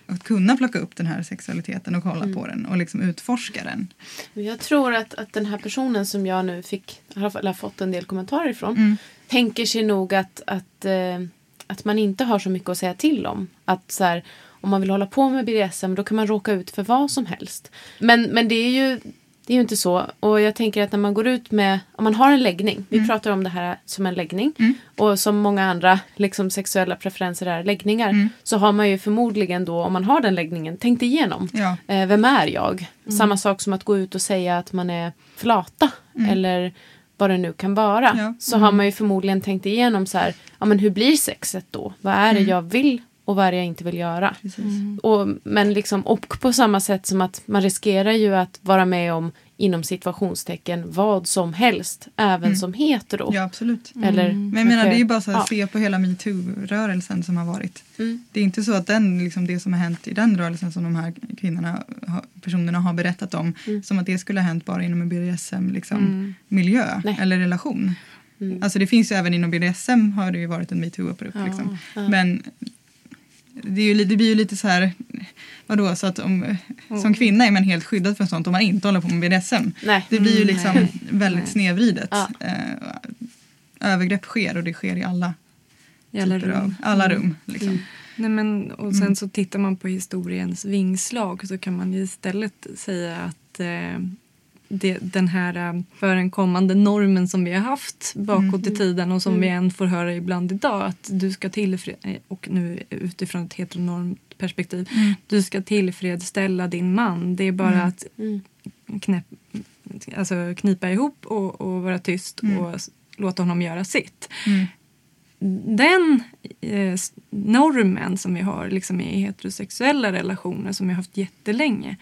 Att kunna plocka upp den här sexualiteten och kolla mm. på den och liksom utforska den. Jag tror att, att den här personen som jag nu fick, har fått en del kommentarer ifrån, mm. tänker sig nog att, att eh, att man inte har så mycket att säga till om. Att så här, om man vill hålla på med B D S M, då kan man råka ut för vad som helst. Men, men det är ju, det är ju inte så. Och jag tänker att när man går ut med... Om man har en läggning. Vi mm. pratar om det här som en läggning. Mm. Och som många andra liksom, sexuella preferenser är läggningar. Mm. Så har man ju förmodligen då, om man har den läggningen, tänkt igenom. Ja. Eh, vem är jag? Mm. Samma sak som att gå ut och säga att man är flata. Mm. Eller... vad det nu kan vara, ja. så mm. har man ju förmodligen tänkt igenom så här, ja men hur blir sexet då? Vad är det mm. jag vill och vad är det jag inte vill göra? Mm. Och, men liksom, och på samma sätt som att man riskerar ju att vara med om, inom situationstecken, vad som helst, även mm. som hetero. Ja, absolut. Mm. Eller, men jag menar, det är ju bara så att ja. se på hela MeToo-rörelsen som har varit. Mm. Det är inte så att den, liksom, det som har hänt i den rörelsen som de här kvinnorna, personerna har berättat om, mm. som att det skulle ha hänt bara inom en B D S M-miljö liksom, mm. eller relation. Mm. Alltså det finns ju även inom B D S M har det ju varit en MeToo-upprop. Ja. Liksom. Ja. Men... Det, är ju, det blir ju lite så här, vadå, så att om, oh. som kvinna är man helt skyddad för sånt om man inte håller på med B D S M. Nej. Det blir ju liksom Nej. väldigt Nej. snedvridet. Ja. Övergrepp sker och det sker i alla, I alla rum. Av, alla mm. rum liksom. Mm. Nej, men, och sen mm. så tittar man på historiens vingslag så kan man ju istället säga att eh, det, den här förenkommande normen som vi har haft bakåt mm. i tiden och som mm. vi än får höra ibland idag att du ska tillfred- och nu utifrån ett heteronormt perspektiv mm. du ska tillfredsställa din man, det är bara mm. att knä, alltså knipa ihop och, och vara tyst mm. och låta honom göra sitt. Mm. Den eh, normen som vi har liksom i heterosexuella relationer som vi har haft jättelänge,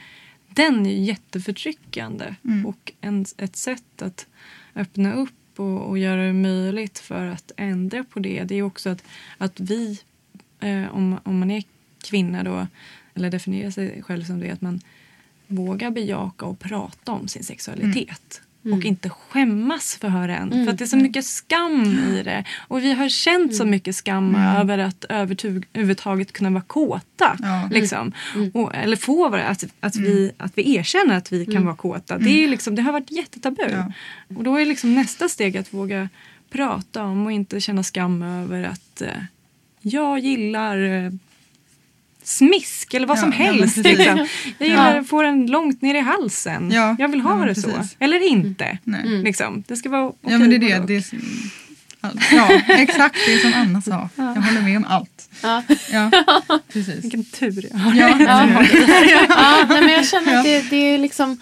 den är ju jätteförtryckande mm. och en, ett sätt att öppna upp och, och göra det möjligt för att ändra på det. Det är också att, att vi, eh, om, om man är kvinna då, eller definierar sig själv som det, att man vågar bejaka och prata om sin sexualitet. Mm. Mm. Och inte skämmas för den. Mm. För att det är så mycket skam i det. Och vi har känt mm. så mycket skam mm. över att överhuvudtaget kunna vara kåta. Ja. Liksom. Mm. Och, eller få vara, att, att, mm. vi, att vi erkänner att vi kan mm. vara kåta. Mm. Det, är liksom, det har varit jättetabu. Ja. Och då är liksom nästa steg att våga prata om och inte känna skam över att eh, jag gillar... Eh, smisk eller vad ja, som helst. Ja, liksom. Jag gillar, ja. får den långt ner i halsen. Ja, jag vill ha ja, det precis. Så. Eller inte. Mm. Mm. Liksom. Det ska vara okej. Ja, men det är det. det är som, ja, exakt. Det är som Anna sa. Ja. Jag håller med om allt. Ja. Ja, precis. Vilken tur jag har. Ja, ja. Ja, nej, men jag känner att det, det är liksom...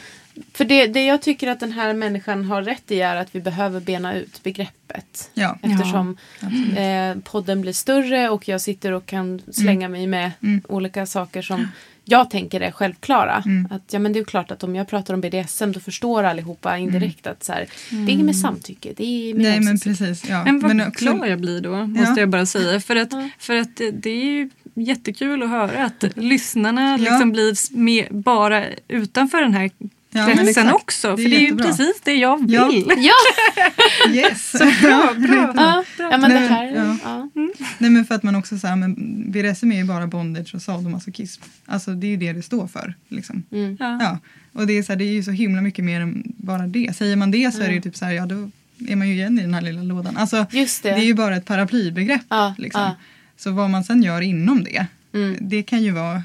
För det, det jag tycker att den här människan har rätt i är att vi behöver bena ut begreppet. Ja. Eftersom ja, eh, podden blir större och jag sitter och kan slänga mm. mig med mm. olika saker som jag tänker är självklara. Mm. Att, ja, men det är ju klart att om jag pratar om B D S M då förstår allihopa indirekt att så här, mm. det är inget med samtycke. Det är med nej, men precis. Ja. Men vad men, klar jag blir då, måste ja. jag bara säga. För att, ja. för att det, det är ju jättekul att höra att lyssnarna liksom ja. blir med, bara utanför den här ja, kretsen också. Det för det är ju precis det jag vill. Ja! ja. Yes! Så bra, bra. Ja, ja, men det här... Ja. Ja. Mm. Nej, men för att man också säger, men B D S M är ju bara bondage och sadomasochism. Alltså, det är ju det det står för, liksom. Mm. Ja. ja. Och det är, så här, det är ju så himla mycket mer än bara det. Säger man det så mm. är det ju typ så här, ja, då är man ju igen i den här lilla lådan. Alltså, just det. Det är ju bara ett paraplybegrepp, ja, liksom. Ja. Så vad man sen gör inom det, mm. det kan ju vara...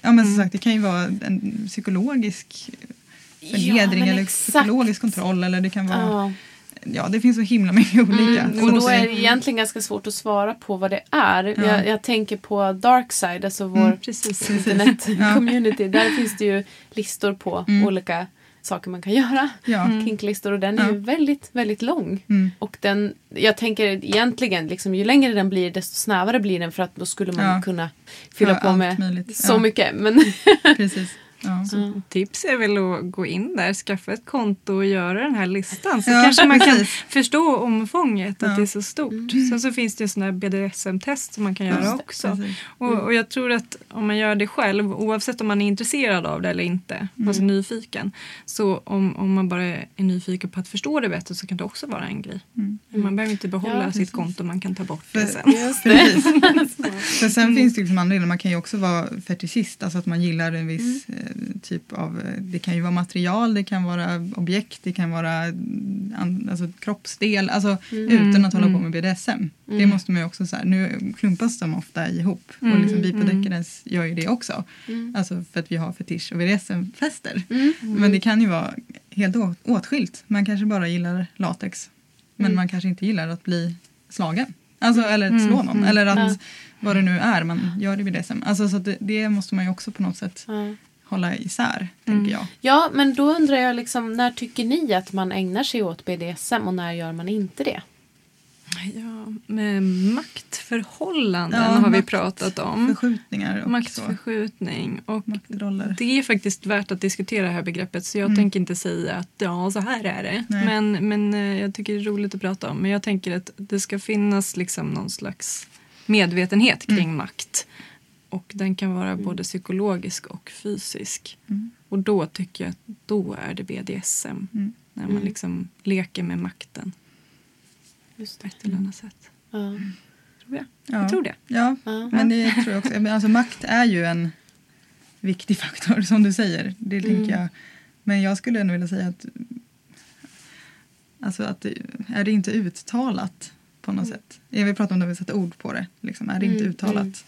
Ja, men som sagt, det kan ju vara en psykologisk förnedring ja, eller exakt. psykologisk kontroll. Eller det kan vara... Ja, ja det finns så himla mycket olika. Mm, och då är det egentligen ganska svårt att svara på vad det är. Ja. Jag, jag tänker på Darkside, alltså vår mm, precis, internet-community. Ja. Där finns det ju listor på mm. olika saker man kan göra. Ja. Kinklistor, och den är ja. ju väldigt, väldigt lång. Mm. Och den, jag tänker egentligen, liksom, ju längre den blir, desto snävare blir den. För att då skulle man ja. kunna fylla ja, på med möjligt. så ja. mycket. Men precis. Ja. Så ja. tips är väl att gå in där, skaffa ett konto och göra den här listan. Så ja, kanske man kan förstå omfånget, att ja. det är så stort. Mm. Sen så finns det ju sådana här B D S M-test som man kan göra också. Mm. Och, och jag tror att om man gör det själv, oavsett om man är intresserad av det eller inte, mm. alltså nyfiken, så om, om man bara är nyfiken på att förstå det bättre så kan det också vara en grej. Mm. Man behöver inte behålla ja, sitt konto, man kan ta bort det sen. Just det. För sen mm. finns det liksom andra delar, man kan ju också vara fetischist, alltså att man gillar en viss... Mm. typ av, det kan ju vara material, det kan vara objekt, det kan vara an, alltså kroppsdel, alltså mm, utan att hålla mm. på med B D S M. Mm. Det måste man ju också så här, nu klumpas de ofta ihop mm, och liksom vi på mm. Dekadance gör ju det också. Mm. Alltså för att vi har fetisch och B D S M-fester. Mm. Mm. Men det kan ju vara helt å- åtskilt. Man kanske bara gillar latex, men mm. man kanske inte gillar att bli slagen. Alltså, eller att slå någon. Mm, mm, eller att ja. vad det nu är man gör i B D S M. Alltså, så att det, det måste man ju också på något sätt ja. hålla isär, mm. tänker jag. Ja, men då undrar jag liksom, när tycker ni att man ägnar sig åt B D S M och när gör man inte det? Ja, med maktförhållanden ja, har makt, vi pratat om. Förskjutningar och maktförskjutning och maktroller. Det är faktiskt värt att diskutera det här begreppet, så jag mm. tänker inte säga att ja, så här är det. Nej. Men, men jag tycker det är roligt att prata om. Men jag tänker att det ska finnas liksom någon slags medvetenhet kring mm. makt. Och den kan vara mm. både psykologisk och fysisk. Mm. Och då tycker jag att då är det B D S M. Mm. När man mm. liksom leker med makten. Just det. På ett eller annat sätt. Ja. Tror jag. Ja. Jag tror det. Ja, ja. Men det tror jag också. Alltså, makt är ju en viktig faktor, som du säger. Det mm. tänker jag. Men jag skulle ändå vilja säga att... Alltså, att det, är det inte uttalat på något mm. sätt? Jag vill prata om det, vi satt ord på det. Liksom. Är det inte uttalat...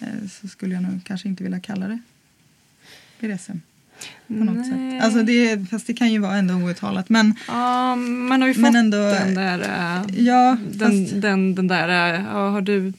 Mm. så skulle jag nog kanske inte vilja kalla det B D S M på något Nej. sätt. Alltså det, fast det kan ju vara ändå outtalat, men ja, man har ju fått ändå, den där ja, den, fast, den, den där ja, har du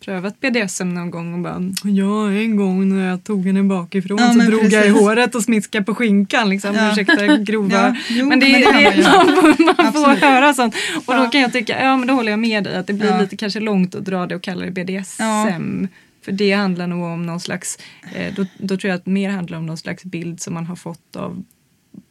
prövat B D S M någon gång och bara, ja en gång när jag tog henne bakifrån ja, så drog precis. jag i håret och smiskade på skinkan liksom, ja. ursäkta grova ja, jo, men det, men det, det man, man, man får höra sånt och ja. då kan jag tycka, ja men då håller jag med dig att det blir ja. lite kanske långt att dra det och kalla det B D S M ja. För det handlar nog om någon slags, eh, då, då tror jag att mer handlar om någon slags bild som man har fått av,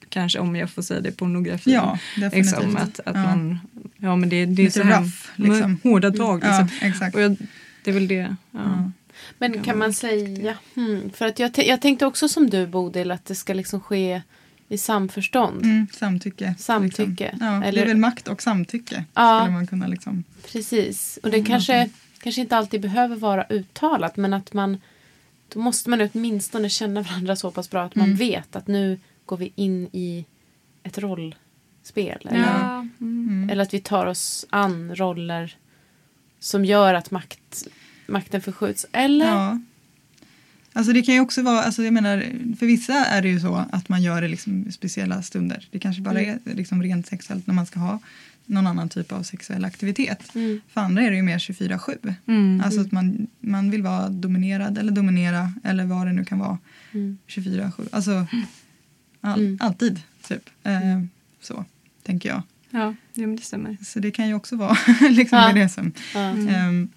kanske om jag får säga det, pornografin. Ja, definitivt. Liksom, att, att ja. man, ja men det, det är så här rough, liksom. Hårda tag liksom. Ja, exakt. Och jag, det är väl det, ja. ja. Men kan, kan man säga, hmm, för att jag, t- jag tänkte också som du Bodil, att det ska liksom ske i samförstånd. Mm, samtycke. Samtycke. Liksom. Ja, eller... det är väl makt och samtycke ja. skulle man kunna liksom. Precis, och det kanske... Kanske inte alltid behöver vara uttalat, men att man, då måste man åtminstone känna varandra så pass bra att man mm. vet att nu går vi in i ett rollspel. Eller, ja. mm. eller att vi tar oss an roller som gör att makt, makten förskjuts. Eller? Ja. Alltså det kan ju också vara, alltså jag menar, för vissa är det ju så att man gör det liksom speciella stunder. Det kanske bara mm. är liksom rent sexuellt när man ska ha någon annan typ av sexuell aktivitet. Mm. För andra är det ju mer tjugofyra sju. Mm. Alltså att man, man vill vara dominerad eller dominera eller vad det nu kan vara. Mm. tjugofyra sju. Alltså, All, mm. Alltid, typ. Mm. Eh, så, tänker jag. Ja, men det stämmer. Så det kan ju också vara liksom ja. det som... Ja. Mm.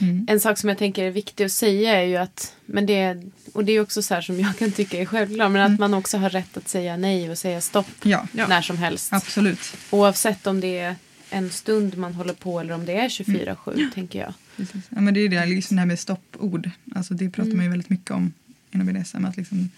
Mm. En sak som jag tänker är viktig att säga är ju att... Men det, och det är också så här som jag kan tycka är självklart. Men mm. att man också har rätt att säga nej och säga stopp ja. när ja. som helst. Absolut. Oavsett om det är en stund man håller på eller om det är tjugofyra sju, mm. tänker jag. Precis. Ja, men det är det, liksom det här med stoppord. Alltså det pratar mm. man ju väldigt mycket om inom B D S M. Att liksom...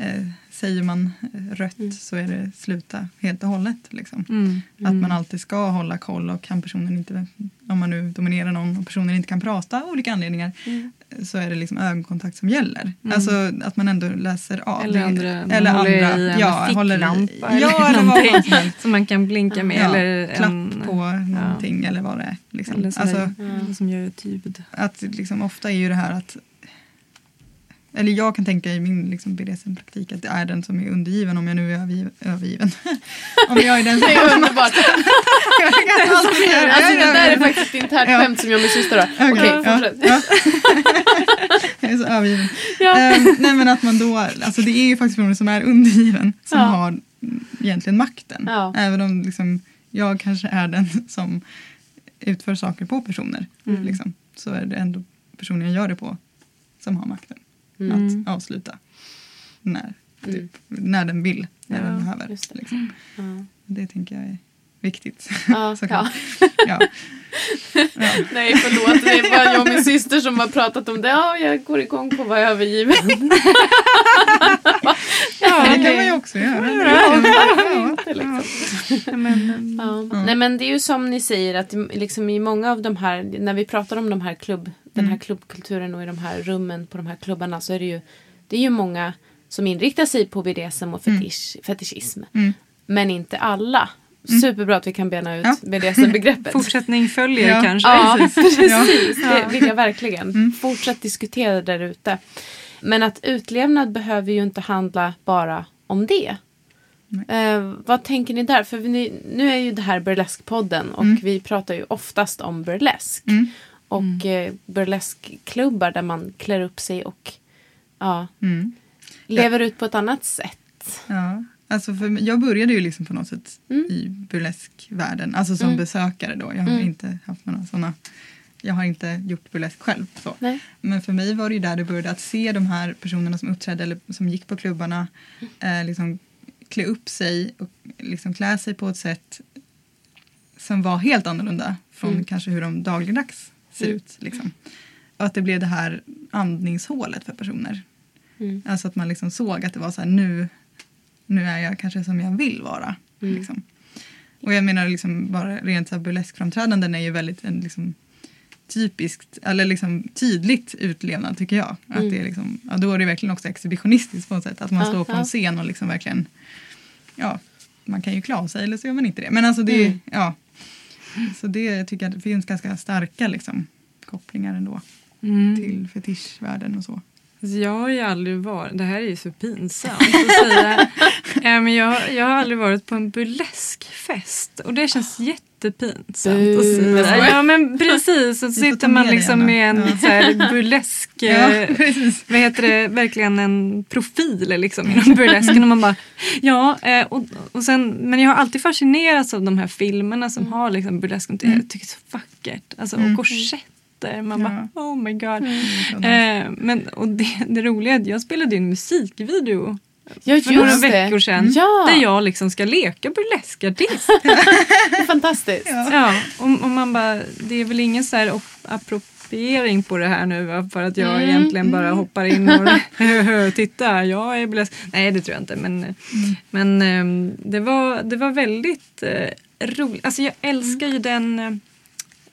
Eh, säger man rött mm. så är det sluta helt och hållet liksom. Mm. Mm. Att man alltid ska hålla koll, och kan personen inte, om man nu dominerar någon och personen inte kan prata av olika anledningar mm. så är det liksom ögonkontakt som gäller. Mm. Alltså att man ändå läser av. Eller andra, eller andra håller i, ja, ficklampa eller, ja, eller någonting man som man kan blinka med. Ja, eller klapp en, på någonting ja. eller vad det är. Liksom. Eller så alltså, ja. som gör ett ljud. Att liksom, ofta är ju det här att eller jag kan tänka i min liksom, B D S M-praktik att det är den som är undergiven, om jag nu är övergiven. övergiven. Om jag är den som är underbart. jag kan alltså, alltså, det, alltså, det där är faktiskt ett internt ja. skämt som jag och min syster har. Okej, okay, ja. fortsätt. Ja. jag är så övergiven. Ja. Um, nej, men att man då, alltså det är ju faktiskt personen som är undergiven som ja. har egentligen makten. Ja. Även om liksom, jag kanske är den som utför saker på personer. Mm. Liksom, så är det ändå personen jag gör det på som har makten. Mm. Att avsluta när, typ, mm. när den vill, när ja, den behöver. Det. Liksom. Ja. Det tänker jag är viktigt. Ja, ja. ja. Ja. Nej, förlåt. Det är bara jag och min syster som har pratat om det. Ja, jag går igång på vad jag övergiven. ja, det kan man ju också göra. Ja, ja. Inte, liksom. ja. Men, ja. Ja. Nej, men det är ju som ni säger att liksom, i många av de här, när vi pratar om de här klubb den här klubbkulturen och i de här rummen på de här klubbarna, så är det ju, det är ju många som inriktar sig på B D S M och fetisch, mm. fetischism. Mm. Men inte alla. Mm. Superbra att vi kan bena ut ja. B D S M-begreppet. Fortsättning följer ja. kanske. Ja, precis. precis. Ja. Det vill jag verkligen. Mm. Fortsätt diskutera där ute. Men att utlevnad behöver ju inte handla bara om det. Eh, vad tänker ni där? För ni, nu är ju det här burleskpodden och mm. vi pratar ju oftast om burlesk. Mm. Och mm. eh, burleskklubbar där man klär upp sig och ja, mm. lever ja. ut på ett annat sätt. Ja, alltså för jag började ju liksom på något sätt mm. i burleskvärlden. Alltså som mm. besökare då. Jag har mm. inte haft några sådana... Jag har inte gjort burlesk själv. Så. Men för mig var det ju där det började, att se de här personerna som uppträdde eller som gick på klubbarna. Mm. Eh, liksom klä upp sig och liksom klä sig på ett sätt som var helt annorlunda från mm. kanske hur de dagligdags ser mm. ut. Liksom. Och att det blev det här andningshålet för personer. Mm. Alltså att man liksom såg att det var så här, nu, nu är jag kanske som jag vill vara. Mm. Liksom. Och jag menar liksom bara rent så här burleskframträdanden är ju väldigt en liksom typiskt, eller liksom tydligt utlevnad tycker jag. Mm. Att det är liksom, ja, då är det verkligen också exhibitionistiskt på något sätt. Att man ja, står på ja. en scen och liksom verkligen, ja, man kan ju klara sig eller så gör man inte det. Men alltså det, mm. ja... Så det tycker jag, det finns ganska starka liksom, kopplingar ändå mm. till fetischvärlden och så. Jag har ju aldrig varit, det här är ju så pinsamt att säga, men jag, jag har aldrig varit på en burleskfest och det känns jättepinsamt uh, att säga. Ja men precis, så sitter man liksom med en ja. så här burlesk, ja, vad heter det, verkligen en profil liksom inom burlesken och man bara, ja och, och sen, men jag har alltid fascinerats av de här filmerna som mm. har liksom burlesken, jag tycker det är så vackert, alltså och korsett. Man bara, ja. oh my god. Mm. Eh, men, och det, det roliga är att jag spelade en musikvideo ja, för några det. veckor sedan. Mm. Ja. Där jag liksom ska leka burleskartist. Fantastiskt. Ja. Ja, och, och man bara, det är väl ingen så här appropriering på det här nu. För att jag mm. egentligen bara hoppar in och titta, jag är burlesk. Nej, det tror jag inte. Men, mm. men eh, det, var, det var väldigt eh, roligt. Alltså jag älskar ju den...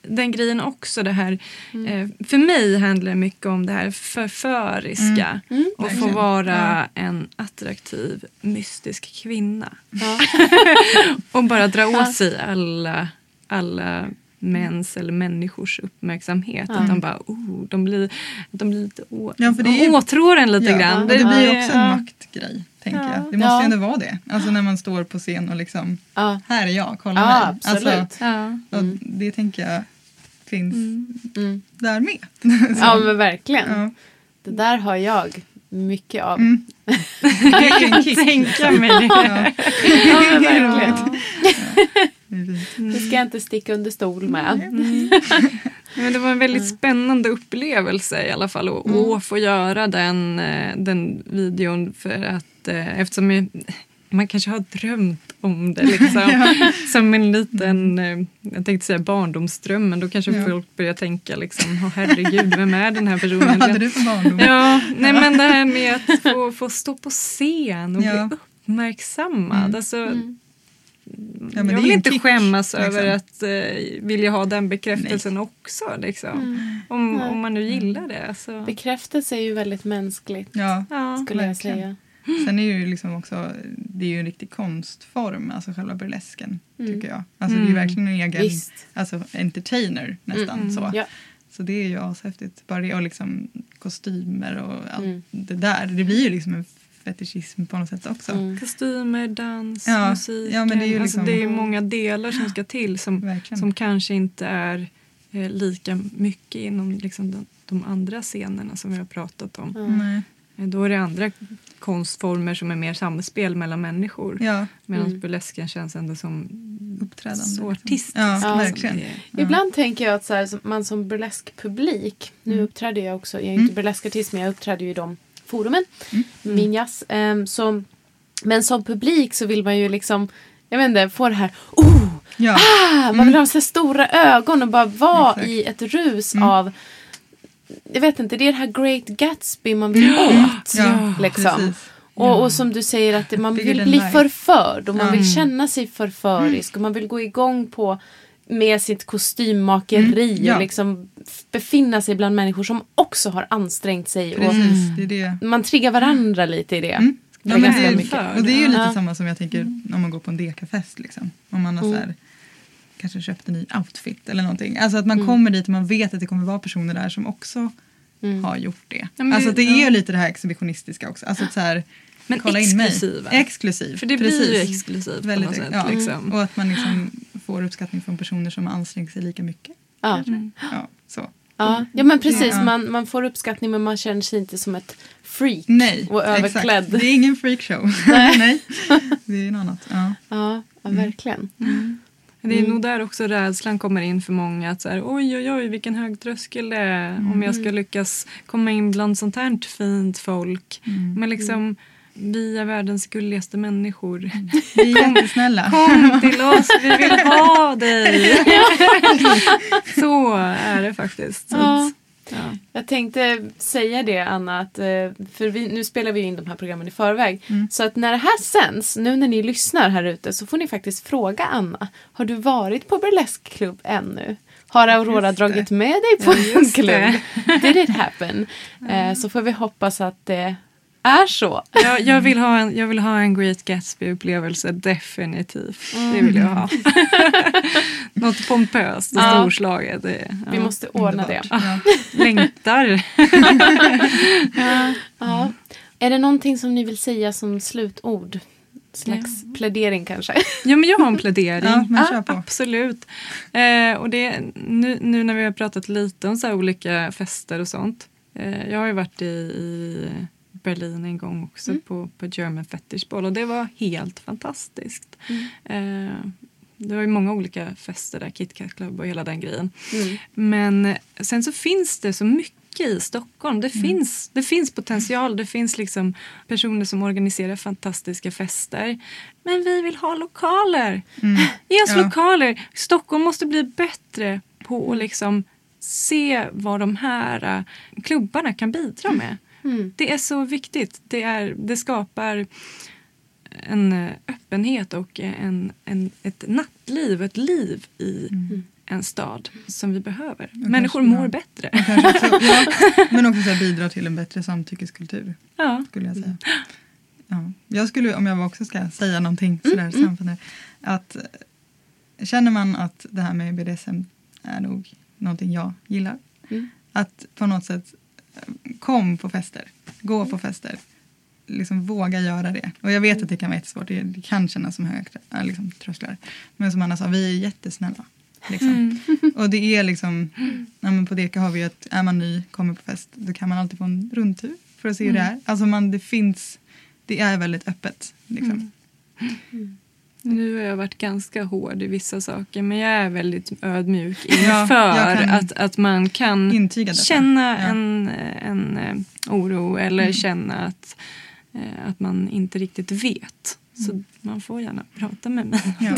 den grejen också, det här mm. eh, för mig handlar det mycket om det här förföriska mm. Mm, och få vara ja. en attraktiv mystisk kvinna ja. och bara dra ja. åt sig alla alla mäns eller människors uppmärksamhet ja. att de bara, oh, de blir de blir lite å- ja, för det är ju, de åtrår en lite ja, grann det, det blir ju också en ja. maktgrej tänker ja. jag, det måste ja. ju ändå vara det, alltså när man står på scen och liksom, ja. här är jag, kolla ja, här absolut. Alltså, ja. och mm. det tänker jag finns mm. Mm. där med ja men verkligen ja. det där har jag mycket av. Mm. Jag kan tänka mig det. Ja. Ja, verkligen. Ja. Mm. Det ska jag inte sticka under stol med. Mm. Men det var en väldigt spännande upplevelse i alla fall. Och, mm. och få göra den, den videon för att eftersom jag, man kanske har drömt om det liksom. Ja. Som en liten, jag tänkte säga barndomsdröm, men då kanske ja. folk börjar tänka liksom, oh, herregud, vem är den här personen? Vad hade du för barndom? Ja, nej, ja. Men det här med att få, få stå på scen och ja. bli uppmärksammad. Mm. Alltså, mm. Ja, men jag vill inte kick, skämmas liksom. Över att eh, vilja ha den bekräftelsen nej. också. Liksom. Mm. Om, ja. om man nu gillar det. Så. Bekräftelse är ju väldigt mänskligt, ja. skulle ja, jag säga. Sen är ju ju liksom också, det är ju en riktig konstform, alltså själva burlesken, mm. tycker jag. Alltså mm. det är ju verkligen en egen, Visst. alltså entertainer nästan mm. så. Ja. Så det är ju ashäftigt. Bara det och liksom kostymer och allt mm. det där. Det blir ju liksom en fetischism på något sätt också. Mm. Kostymer, dans, ja. musik. Ja, men det är ju liksom, alltså det är många delar som ska till som, som kanske inte är eh, lika mycket inom liksom de, de andra scenerna som vi har pratat om. Mm. Mm. Då är det andra konstformer som är mer samspel mellan människor. Ja. Medan mm. burlesken känns ändå som uppträdande. Så artistiskt. Ja, ja, verkligen. Ja. Ibland tänker jag att så här, man som burleskpublik, mm. nu uppträder jag också, jag är inte mm. burleskartist, men jag uppträder ju i de forumen, mm. min jazz. Um, som, men som publik så vill man ju liksom, jag vet inte, få det här, oh! Ja. Ah! Man vill ha så stora ögon och bara vara Exakt. i ett rus mm. av, jag vet inte, det är det här Great Gatsby man vill åt. Ja, liksom. och, och som du säger, att det, man vill bli förförd. Och man mm. vill känna sig förförisk. Och man vill gå igång på med sitt kostymmakeri. Mm. Ja. Och liksom befinna sig bland människor som också har ansträngt sig. Precis, och det är det. Man triggar varandra mm. lite i det. Mm. Ja, det är mycket. Och det är ju lite ja. samma som jag tänker om man går på en dekafest. Liksom. Om man har mm. så här, kanske köpt en ny outfit eller någonting. Alltså att man mm. kommer dit och man vet att det kommer vara personer där som också mm. har gjort det. Ja, alltså det är ju ja. lite det här exhibitionistiska också. Alltså att så här, men kolla in mig. Exklusiv. För det Precis. blir ju exklusivt väldigt, på något sätt. Ja. Liksom. Och att man liksom får uppskattning från personer som ansträngt sig lika mycket. Ja. Ja, så. Ja. ja, men precis. Ja. Man, man får uppskattning, men man känner sig inte som ett freak. Nej, och överklädd. Exakt. Det är ingen freakshow. Nej. Nej. Det är något annat. Ja, ja, ja verkligen. Mm. Det är mm. nog där också rädslan kommer in för många. Att så här, oj, oj, oj, vilken hög tröskel det är. Mm. Om jag ska lyckas komma in bland sånt här fint folk. Mm. Men liksom, mm. vi är världens gulligaste människor. Vi är jättesnälla. Kom till oss, vi vill ha dig. Så är det faktiskt. Ja. Ja. Jag tänkte säga det, Anna, att, för vi, nu spelar vi in de här programmen i förväg, mm. så att när det här sänds, nu när ni lyssnar här ute, så får ni faktiskt fråga Anna, har du varit på burleskklubb ännu? Har Aurora dragit med dig på ja, en klubb? Did it happen? Mm. Så får vi hoppas att det är så. Jag, jag, vill, ha en, jag vill ha en Great Gatsby-upplevelse, definitivt. Mm. Det vill jag ha. Något pompöst och ja. storslaget. Det, ja. Vi måste ordna Underbart. det. Ja. Längtar. ja. Ja. Är det någonting som ni vill säga som slutord? Slags ja. plädering kanske? Ja, men jag har en plädering. Ja, men kör på. Ah, absolut. Eh, och det, nu, nu när vi har pratat lite om så här olika fester och sånt. Eh, jag har ju varit i... i Berlin en gång också mm. på, på German Fetish Bowl, och det var helt fantastiskt. Mm. Eh, det var ju många olika fester där, KitKat Club och hela den grejen. Mm. Men sen så finns det så mycket i Stockholm. Det, mm. finns, det finns potential, det finns liksom personer som organiserar fantastiska fester. Men vi vill ha lokaler. Mm. Ge oss ja. lokaler. Stockholm måste bli bättre på att liksom se vad de här uh, klubbarna kan bidra med. Mm. Mm. Det är så viktigt. Det, är, det skapar en öppenhet och en, en, ett nattliv, ett liv i mm. en stad som vi behöver. Och människor kanske, mår ja. bättre. Också, ja, men också så här, bidra till en bättre samtyckeskultur, ja. skulle jag säga. Ja. Jag skulle, om jag också ska säga någonting sådär mm. samtidigt, att känner man att det här med B D S M är nog någonting jag gillar, mm. att på något sätt kom på fester. Gå på fester. Liksom våga göra det. Och jag vet att det kan vara jättesvårt. Det kan kännas som höga liksom, trösklar. Men som Anna sa, vi är jättesnälla. Liksom. Mm. Och det är liksom... Ja, men på Deka har vi ju att är man ny, kommer på fest, då kan man alltid få en rundtur. för att se hur mm. det är. Alltså man, det finns, det är väldigt öppet liksom. Mm. Mm. Nu har jag varit ganska hård i vissa saker, men jag är väldigt ödmjuk inför ja, att, att man kan känna ja. en, en oro eller mm. känna att, att man inte riktigt vet. Så mm. man får gärna prata med mig. Ja.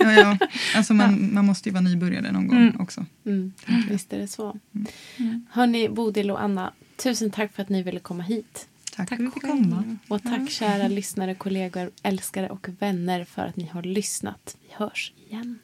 Ja, ja. Alltså man, ja. man måste ju vara nybörjare någon gång mm. också. Mm. Visst är det så. Mm. Mm. Hörni, Bodil och Anna, tusen tack för att ni ville komma hit. Tack, tack för att vi fick komma. Och tack ja. kära lyssnare, kollegor, älskare och vänner för att ni har lyssnat. Vi hörs igen.